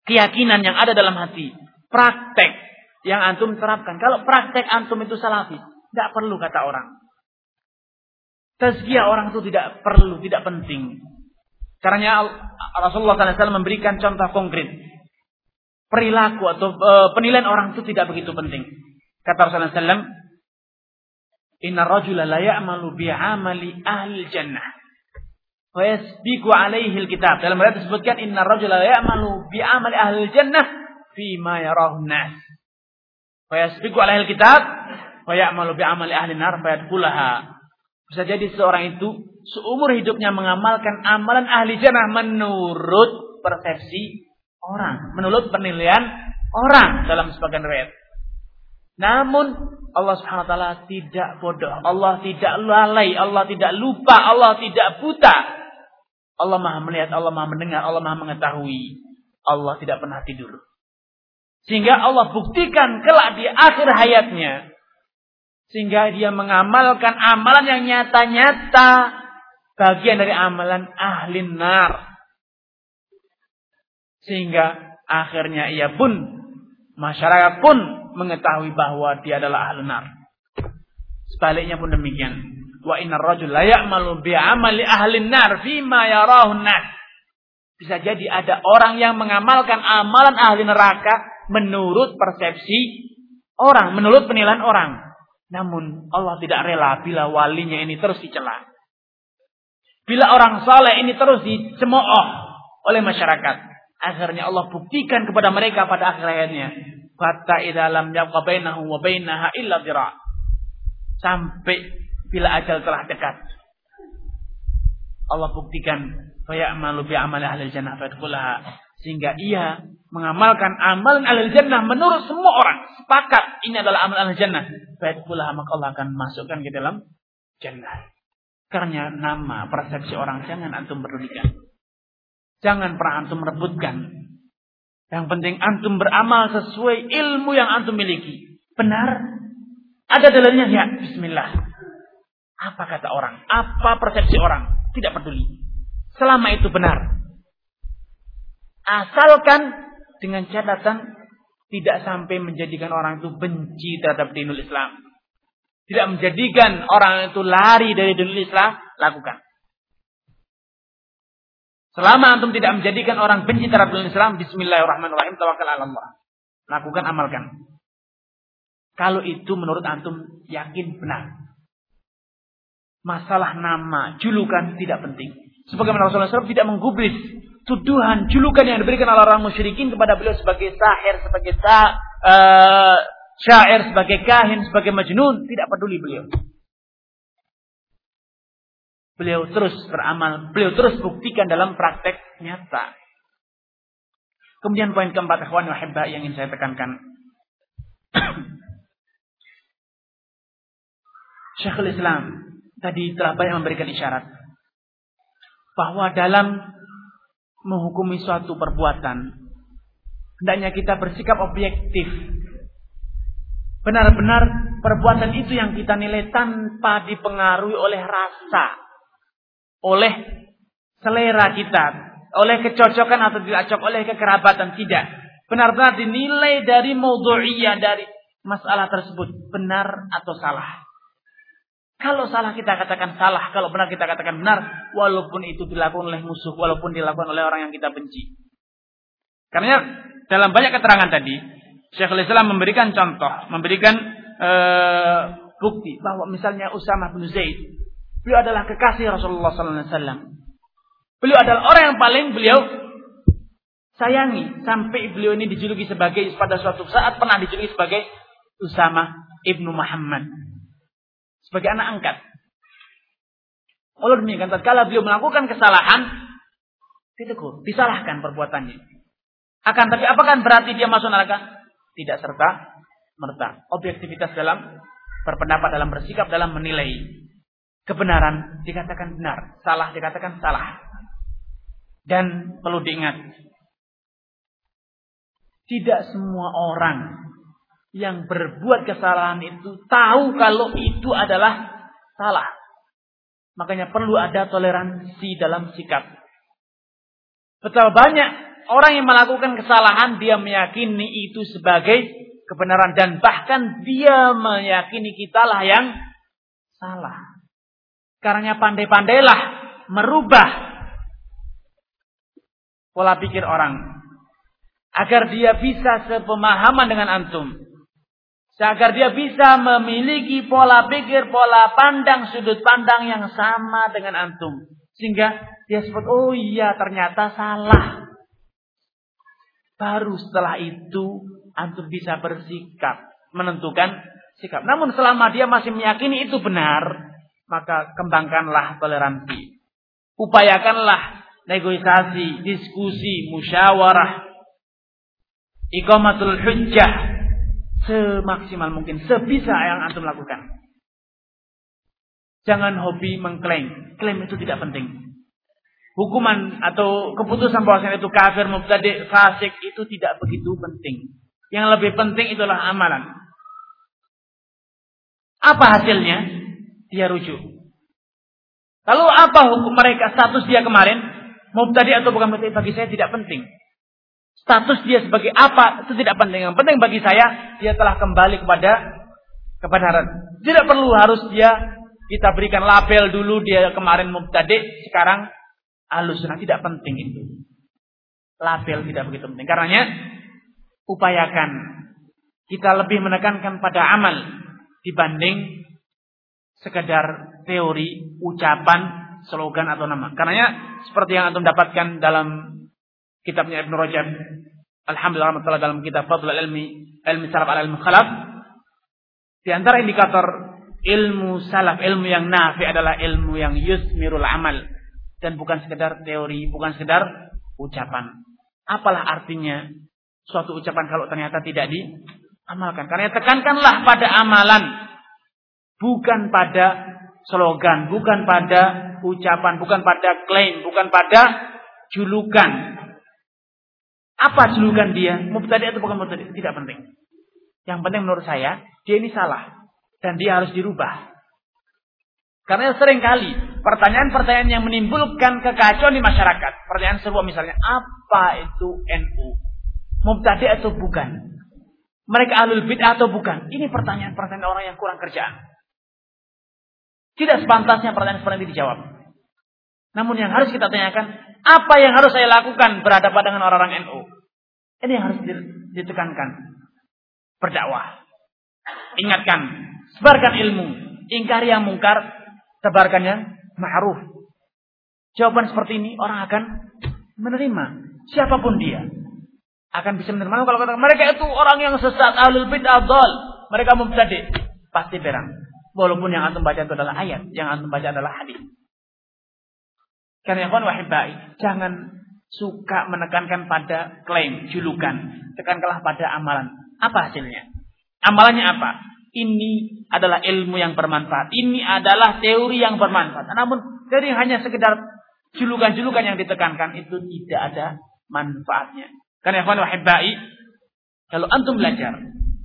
Keyakinan yang ada dalam hati, praktek yang antum terapkan. Kalau praktek antum itu salafi, tidak perlu kata orang. Tazkiyah orang itu tidak perlu, tidak penting. Karena Rasulullah shallallahu alaihi wasallam memberikan contoh konkret. Perilaku atau e, penilaian orang itu tidak begitu penting. Kata Rasulullah shallallahu alaihi wasallam, Inna rajula la ya'malu bi'amali ahli jannah wa yasbiqu alaihi al-kitab. Dalam riwayat disebutkan inna rajula la ya'malu bi'amali ahli jannah fi ma yarahu an-nas wa yasbiqu alaihi al-kitab wa ya'malu bi'amali ahli nar fayadkhulaha. Bisa jadi seorang itu seumur hidupnya mengamalkan amalan ahli jannah menurut persepsi orang, menurut penilaian orang dalam sebagian riwayat. Namun Allah Subhanahu wa taala tidak bodoh, Allah tidak lalai, Allah tidak lupa, Allah tidak buta. Allah Maha melihat, Allah Maha mendengar, Allah Maha mengetahui. Allah tidak pernah tidur. Sehingga Allah buktikan kelak di akhir hayatnya sehingga dia mengamalkan amalan yang nyata-nyata bagian dari amalan ahli nar. Sehingga akhirnya ia pun, masyarakat pun mengetahui bahwa dia adalah ahli nar. Sebaliknya pun demikian. Wa innar rajul la ya'malu bi'amali ahli nar fima yarahu an-nas. Bisa jadi ada orang yang mengamalkan amalan ahli neraka menurut persepsi orang, menurut penilaian orang. Namun Allah tidak rela bila walinya ini terus dicela. Bila orang saleh ini terus dicemooh oleh masyarakat. Akhirnya Allah buktikan kepada mereka pada akhir hayatnya. Hatta idza lam yabqa bainahu wa bainaha illa dhira'. Sampai bila ajal telah dekat. Allah buktikan fa ya'malu bi amali ahli jannah fadkhulaha, sehingga ia mengamalkan amalan ahli jannah menurut semua orang sepakat ini adalah amalan ahli jannah. Fadkhulaha, maka Allah akan masukkan ke dalam jannah. Karena nama persepsi orang jangan antum pedulikan. Jangan pernah antum merebutkan. Yang penting antum beramal sesuai ilmu yang antum miliki. Benar? Ada dalilnya? Ya, bismillah. Apa kata orang? Apa persepsi orang? Tidak peduli. Selama itu benar. Asalkan dengan catatan tidak sampai menjadikan orang itu benci terhadap dinul Islam. Tidak menjadikan orang itu lari dari dinul Islam, lakukan. Selama antum tidak menjadikan orang benci terhadap Islam, bismillahirrahmanirrahim, tawakal ala Allah. Lakukan, amalkan. Kalau itu menurut antum yakin benar. Masalah nama, julukan tidak penting. Sebagaimana Rasulullah shallallahu alaihi wasallam tidak menggubris tuduhan, julukan yang diberikan oleh orang musyrikin kepada beliau sebagai sahir, sebagai ta, uh, syair, sebagai kahin, sebagai majnun. Tidak peduli beliau. Beliau terus beramal. Beliau terus buktikan dalam praktek nyata. Kemudian poin keempat, ikhwan wa hibba, yang ingin saya tekankan. Syekhul Islam tadi telah banyak memberikan isyarat. Bahwa dalam menghukumi suatu perbuatan, hendaknya kita bersikap objektif. Benar-benar perbuatan itu yang kita nilai tanpa dipengaruhi oleh rasa. Oleh selera kita, oleh kecocokan atau tidak cocok, oleh kekerabatan, tidak. Benar-benar dinilai dari maudhu'iyah, dari masalah tersebut, benar atau salah. Kalau salah kita katakan salah, kalau benar kita katakan benar, walaupun itu dilakukan oleh musuh, walaupun dilakukan oleh orang yang kita benci. Karena dalam banyak keterangan tadi, Syekhul Islam memberikan contoh, memberikan ee, bukti bahwa misalnya Usamah bin Zaid. Beliau adalah kekasih Rasulullah sallallahu alaihi wasallam. Beliau adalah orang yang paling beliau sayangi sampai beliau ini dijuluki sebagai, pada suatu saat pernah dijuluki sebagai Usamah ibnu Muhammad, sebagai anak angkat. Oleh demikian, tatkala beliau melakukan kesalahan, ditegur, disalahkan perbuatannya. Akan tapi apakah berarti dia masuk neraka? Tidak serta merta. Objektivitas dalam berpendapat, dalam bersikap, dalam menilai. Kebenaran dikatakan benar, salah dikatakan salah. Dan perlu diingat, tidak semua orang yang berbuat kesalahan itu tahu kalau itu adalah salah. Makanya perlu ada toleransi dalam sikap. Betapa banyak orang yang melakukan kesalahan, dia meyakini itu sebagai kebenaran. Dan bahkan dia meyakini kitalah yang salah. Karena pandai-pandailah merubah pola pikir orang. Agar dia bisa sepemahaman dengan antum. Agar dia bisa memiliki pola pikir, pola pandang, sudut pandang yang sama dengan antum. Sehingga dia sempat, oh iya ternyata salah. Baru setelah itu antum bisa bersikap, menentukan sikap. Namun selama dia masih meyakini itu benar, maka kembangkanlah toleransi. Upayakanlah negosiasi, diskusi, musyawarah, iqamatul hujjah. Semaksimal mungkin, sebisa yang antum lakukan. Jangan hobi mengklaim. Klaim itu tidak penting. Hukuman atau keputusan bahwasanya itu kafir, mubtadi, fasik itu tidak begitu penting. Yang lebih penting itulah amalan. Apa hasilnya? Dia rujuk. Lalu apa hukum mereka, status dia kemarin? Mubtadi atau bukan mubtadi bagi saya tidak penting. Status dia sebagai apa itu tidak penting. Yang penting bagi saya dia telah kembali kepada kebenaran. Tidak perlu harus dia kita berikan label dulu dia kemarin mubtadi, sekarang ahlussunnah, tidak penting itu. Label tidak begitu penting. Karenanya upayakan kita lebih menekankan pada amal dibanding sekedar teori, ucapan, slogan atau nama. Karenanya seperti yang antum dapatkan dalam kitabnya Ibn Rajab, alhamdulillah dalam kitab Fadul al-ilmi, ilmu salaf al-ilmu khalaf. Di antara indikator ilmu salaf, ilmu yang nafi adalah ilmu yang yusmirul amal. Dan bukan sekedar teori, bukan sekedar ucapan. Apalah artinya suatu ucapan kalau ternyata tidak diamalkan. Karena tekankanlah pada amalan. Bukan pada slogan, bukan pada ucapan, bukan pada klaim, bukan pada julukan. Apa julukan dia? Mubtadi atau bukan mubtadi? Tidak penting. Yang penting menurut saya, dia ini salah. Dan dia harus dirubah. Karena seringkali pertanyaan-pertanyaan yang menimbulkan kekacauan di masyarakat. Pertanyaan serupa misalnya, apa itu N U? Mubtadi atau bukan? Mereka ahlul bid'ah atau bukan? Ini pertanyaan-pertanyaan orang yang kurang kerjaan. Tidak sepantasnya pertanyaan seperti ini dijawab. Namun yang harus kita tanyakan, apa yang harus saya lakukan berhadapan dengan orang-orang N U? Ini yang harus ditekankan. Berdakwah. Ingatkan. Sebarkan ilmu. Ingkari yang mungkar. Sebarkan yang ma'ruf. Jawaban seperti ini orang akan menerima. Siapapun dia. Akan bisa menerima. Kalau kata mereka itu orang yang sesat. Ahlul bid'ah dzal. Mereka mubtadi. Pasti berang. Walaupun yang antum baca itu adalah ayat. Yang antum baca adalah hadis. Karena ikhwan wahibai, jangan suka menekankan pada klaim, julukan. Tekankanlah pada amalan. Apa hasilnya? Amalannya apa? Ini adalah ilmu yang bermanfaat. Ini adalah teori yang bermanfaat. Namun, dari hanya sekedar julukan-julukan yang ditekankan, itu tidak ada manfaatnya. Karena ikhwan wahibai, kalau antum belajar,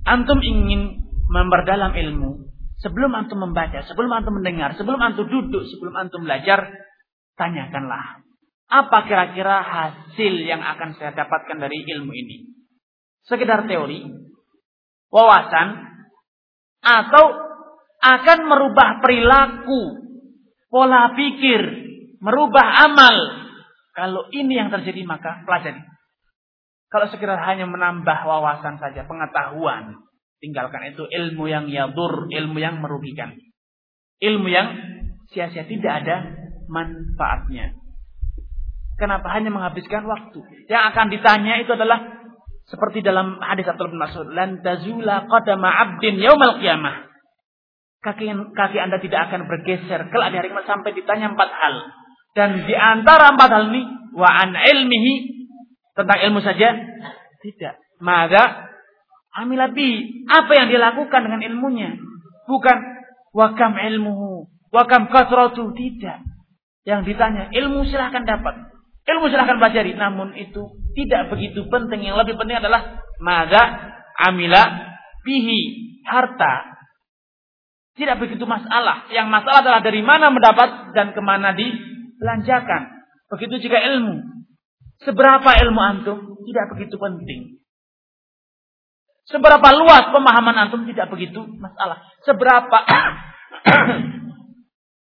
antum ingin memperdalam ilmu, sebelum antum membaca, sebelum antum mendengar, sebelum antum duduk, sebelum antum belajar, tanyakanlah, apa kira-kira hasil yang akan saya dapatkan dari ilmu ini? Sekedar teori, wawasan, atau akan merubah perilaku, pola pikir, merubah amal. Kalau ini yang terjadi maka pelajari. Kalau sekedar hanya menambah wawasan saja, pengetahuan, tinggalkan itu. Ilmu yang yadur, ilmu yang merugikan. Ilmu yang sia-sia, tidak ada manfaatnya. Kenapa? Hanya menghabiskan waktu. Yang akan ditanya itu adalah seperti dalam hadis Abdullah bin Mas'ud, lan tazula qadama 'abdin yaumal qiyamah. Kaki kaki Anda tidak akan bergeser kelak di hari kiamat sampai ditanya empat hal. Dan di antara empat hal ini, wa an ilmihi, tentang ilmu saja tidak. Maka amilabi, apa yang dilakukan dengan ilmunya? Bukan wa kam ilmuhu, wa kam kasratu, tidak. Yang ditanya, ilmu silahkan dapat. Ilmu silahkan pelajari. Namun itu tidak begitu penting. Yang lebih penting adalah madza amila bihi, harta. Tidak begitu masalah. Yang masalah adalah dari mana mendapat dan kemana dibelanjakan. Begitu juga ilmu. Seberapa ilmu antum tidak begitu penting. Seberapa luas pemahaman antum tidak begitu masalah. Seberapa...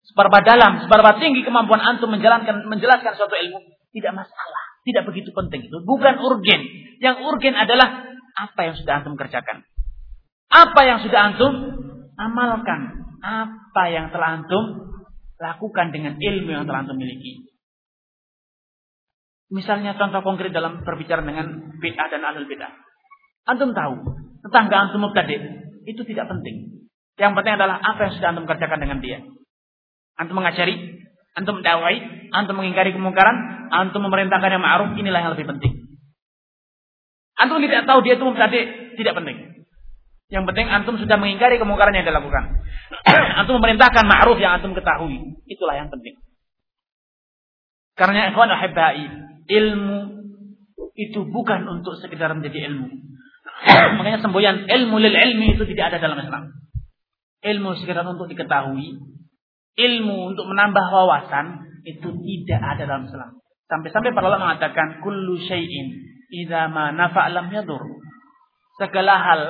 seberapa dalam, seberapa tinggi kemampuan antum menjalankan, menjelaskan suatu ilmu, tidak masalah, tidak begitu penting itu, bukan urgen. Yang urgen adalah apa yang sudah antum kerjakan, apa yang sudah antum amalkan, apa yang telah antum lakukan dengan ilmu yang telah antum miliki. Misalnya contoh konkret dalam berbicara dengan bid'ah dan ahlul bid'ah. Antum tahu tetangga antum mubtadi, itu tidak penting. Yang penting adalah apa yang sudah antum kerjakan dengan dia. Antum mengajari, antum mendakwai, antum mengingkari kemungkaran, antum memerintahkan yang ma'ruf, inilah yang lebih penting. Antum tidak tahu dia itu mubtadi, tidak penting. Yang penting antum sudah mengingkari kemungkaran yang dia lakukan. Antum memerintahkan ma'ruf yang antum ketahui, itulah yang penting. Karena ikhwan ahibbai, ilmu itu bukan untuk sekedar menjadi ilmu. Makanya semboyan ilmu lil ilmi itu tidak ada dalam Islam. Ilmu sekedar untuk diketahui, ilmu untuk menambah wawasan, itu tidak ada dalam Islam. Sampai-sampai para ulama mengatakan kullu syai'in idza ma nafa'a lam yadur. Segala hal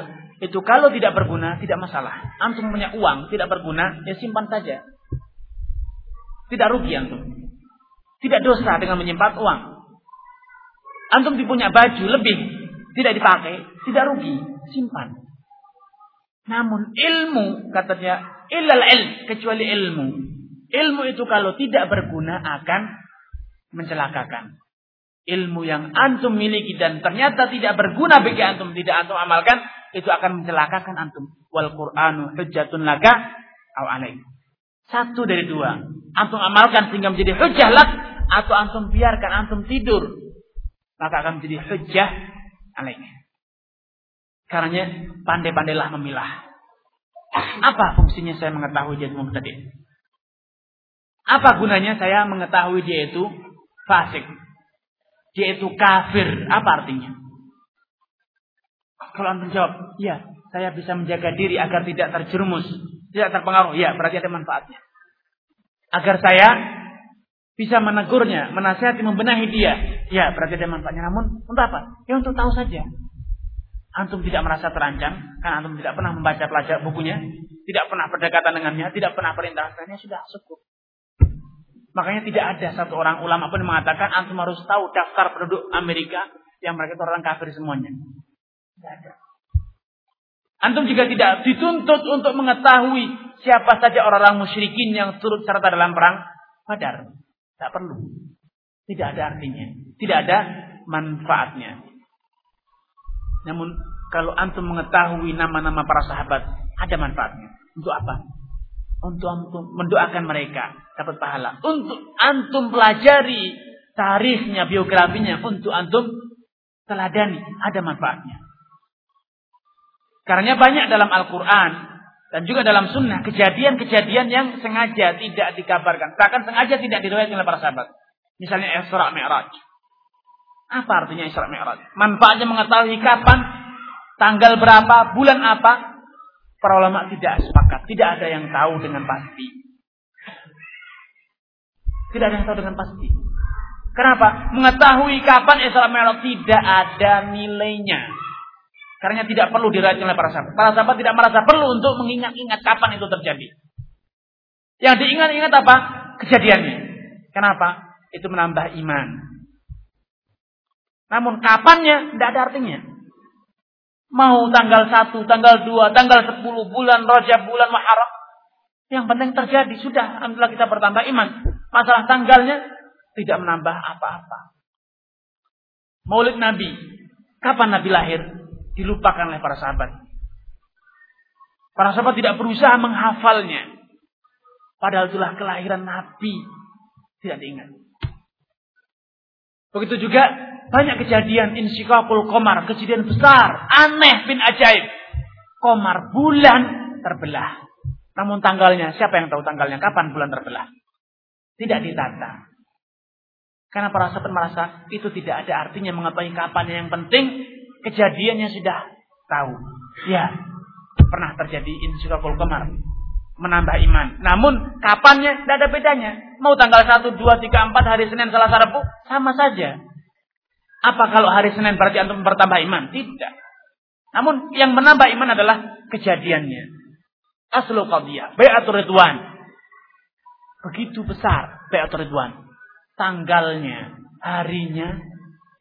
itu kalau tidak berguna tidak masalah. Antum punya uang tidak berguna, ya simpan saja. Tidak rugi antum. Tidak dosa dengan menyimpan uang. Antum punya baju lebih tidak dipakai, tidak rugi, simpan. Namun ilmu, katanya, illal ilm, kecuali ilmu. Ilmu itu kalau tidak berguna akan mencelakakan. Ilmu yang antum miliki dan ternyata tidak berguna bagi antum, tidak antum amalkan, itu akan mencelakakan antum. Wal Qur'anu hujjatun laka aw alaik. Satu dari dua. Antum amalkan sehingga menjadi hujjah lak, atau antum biarkan antum tidur, maka akan menjadi hujjah alaik. Karena pandai-pandailah memilah. Apa fungsinya saya mengetahui dia itu mubtadi'? Apa gunanya saya mengetahui dia itu fasik? Dia itu kafir, apa artinya? Kalau antum jawab, ya, saya bisa menjaga diri agar tidak terjerumus, tidak terpengaruh, ya, berarti ada manfaatnya. Agar saya bisa menegurnya, menasihati, membenahi dia, ya, berarti ada manfaatnya. Namun untuk apa? Ya untuk tahu saja. Antum tidak merasa terancam, karena antum tidak pernah membaca pelajar bukunya, tidak pernah berdekatan dengannya, tidak pernah perintahkannya, sudah cukup. Makanya tidak ada satu orang ulama pun mengatakan antum harus tahu daftar penduduk Amerika yang mereka itu orang kafir semuanya. Tidak ada. Antum juga tidak dituntut untuk mengetahui siapa saja orang-orang musyrikin yang turut serta dalam perang Badar. Tidak perlu. Tidak ada artinya. Tidak ada manfaatnya. Namun kalau antum mengetahui nama-nama para sahabat, ada manfaatnya. Untuk apa? Untuk antum mendoakan mereka dapat pahala. Untuk antum pelajari tarikhnya, biografinya, untuk antum teladani, ada manfaatnya. Karena banyak dalam Al-Qur'an dan juga dalam sunnah kejadian-kejadian yang sengaja tidak dikabarkan, bahkan sengaja tidak diriwayatkan oleh para sahabat. Misalnya Isra Mi'raj. Apa artinya Isra Mi'raj? Manfaatnya mengetahui kapan, tanggal berapa, bulan apa. Para ulama tidak sepakat. Tidak ada yang tahu dengan pasti. Tidak ada yang tahu dengan pasti. Kenapa? Mengetahui kapan Isra Mi'raj tidak ada nilainya. Karena tidak perlu diraihkan oleh para sahabat. Para sahabat tidak merasa perlu untuk mengingat-ingat kapan itu terjadi. Yang diingat-ingat apa? Kejadiannya. Kenapa? Itu menambah iman. Namun kapannya tidak ada artinya. Mau tanggal satu, tanggal dua, tanggal sepuluh, bulan Rajab, bulan Muharram. Yang penting terjadi. Sudah, alhamdulillah kita bertambah iman. Masalah tanggalnya tidak menambah apa-apa. Maulid Nabi. Kapan Nabi lahir? Dilupakan oleh para sahabat. Para sahabat tidak berusaha menghafalnya. Padahal itulah kelahiran Nabi. Tidak diingat. Begitu juga banyak kejadian insyikakul komar, kejadian besar, aneh bin ajaib. Komar bulan terbelah. Namun tanggalnya, siapa yang tahu tanggalnya? Kapan bulan terbelah? Tidak ditata. Karena para sahabat merasa itu tidak ada artinya mengetahui kapan. Yang penting kejadiannya sudah tahu. Ya, pernah terjadi insyikakul komar, menambah iman. Namun kapannya tidak ada bedanya. Mau tanggal satu, dua, tiga, empat, hari Senin, Selasa, Rabu, sama saja. Apa kalau hari Senin berarti antum bertambah iman? Tidak. Namun yang menambah iman adalah kejadiannya. Aslul qadiyah, bai'atul ridwan. Begitu besar bai'atul ridwan. Tanggalnya, harinya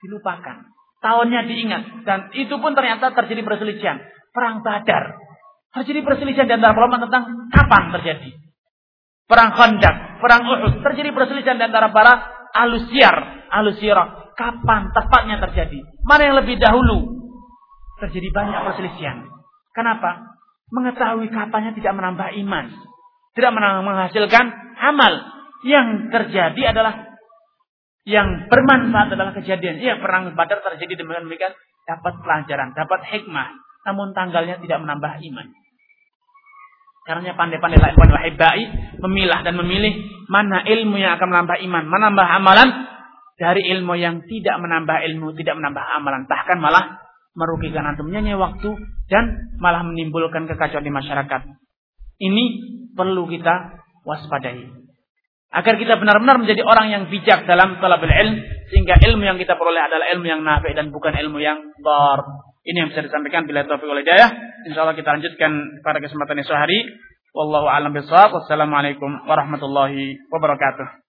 dilupakan. Tahunnya diingat. Dan itu pun ternyata terjadi perselisihan. Perang Badar. Terjadi perselisihan di antara ulama tentang kapan terjadi perang Khandaq, perang Uhud. Terjadi perselisihan di antara para ahlusiyar, ahlusirah, kapan tepatnya terjadi, mana yang lebih dahulu. Terjadi banyak perselisihan. Kenapa? Mengetahui kapannya tidak menambah iman, tidak menghasilkan amal. Yang terjadi adalah yang bermanfaat adalah kejadian. Iya, perang Badar terjadi demikian demikian, dapat pelajaran, dapat hikmah. Namun tanggalnya tidak menambah iman. Caranya pandai-pandai lakukan wahibai, memilah dan memilih mana ilmu yang akan menambah iman, mana menambah amalan dari ilmu yang tidak menambah ilmu, tidak menambah amalan, bahkan malah merugikan antumnya waktu dan malah menimbulkan kekacauan di masyarakat. Ini perlu kita waspadai agar kita benar-benar menjadi orang yang bijak dalam talabul ilm, sehingga ilmu yang kita peroleh adalah ilmu yang nafi dan bukan ilmu yang dhar. Ini yang bisa disampaikan, bila taufiq wal hidayah. InsyaAllah kita lanjutkan pada kesempatan esok hari. Wallahu a'lam bishawab. Wassalamualaikum warahmatullahi wabarakatuh.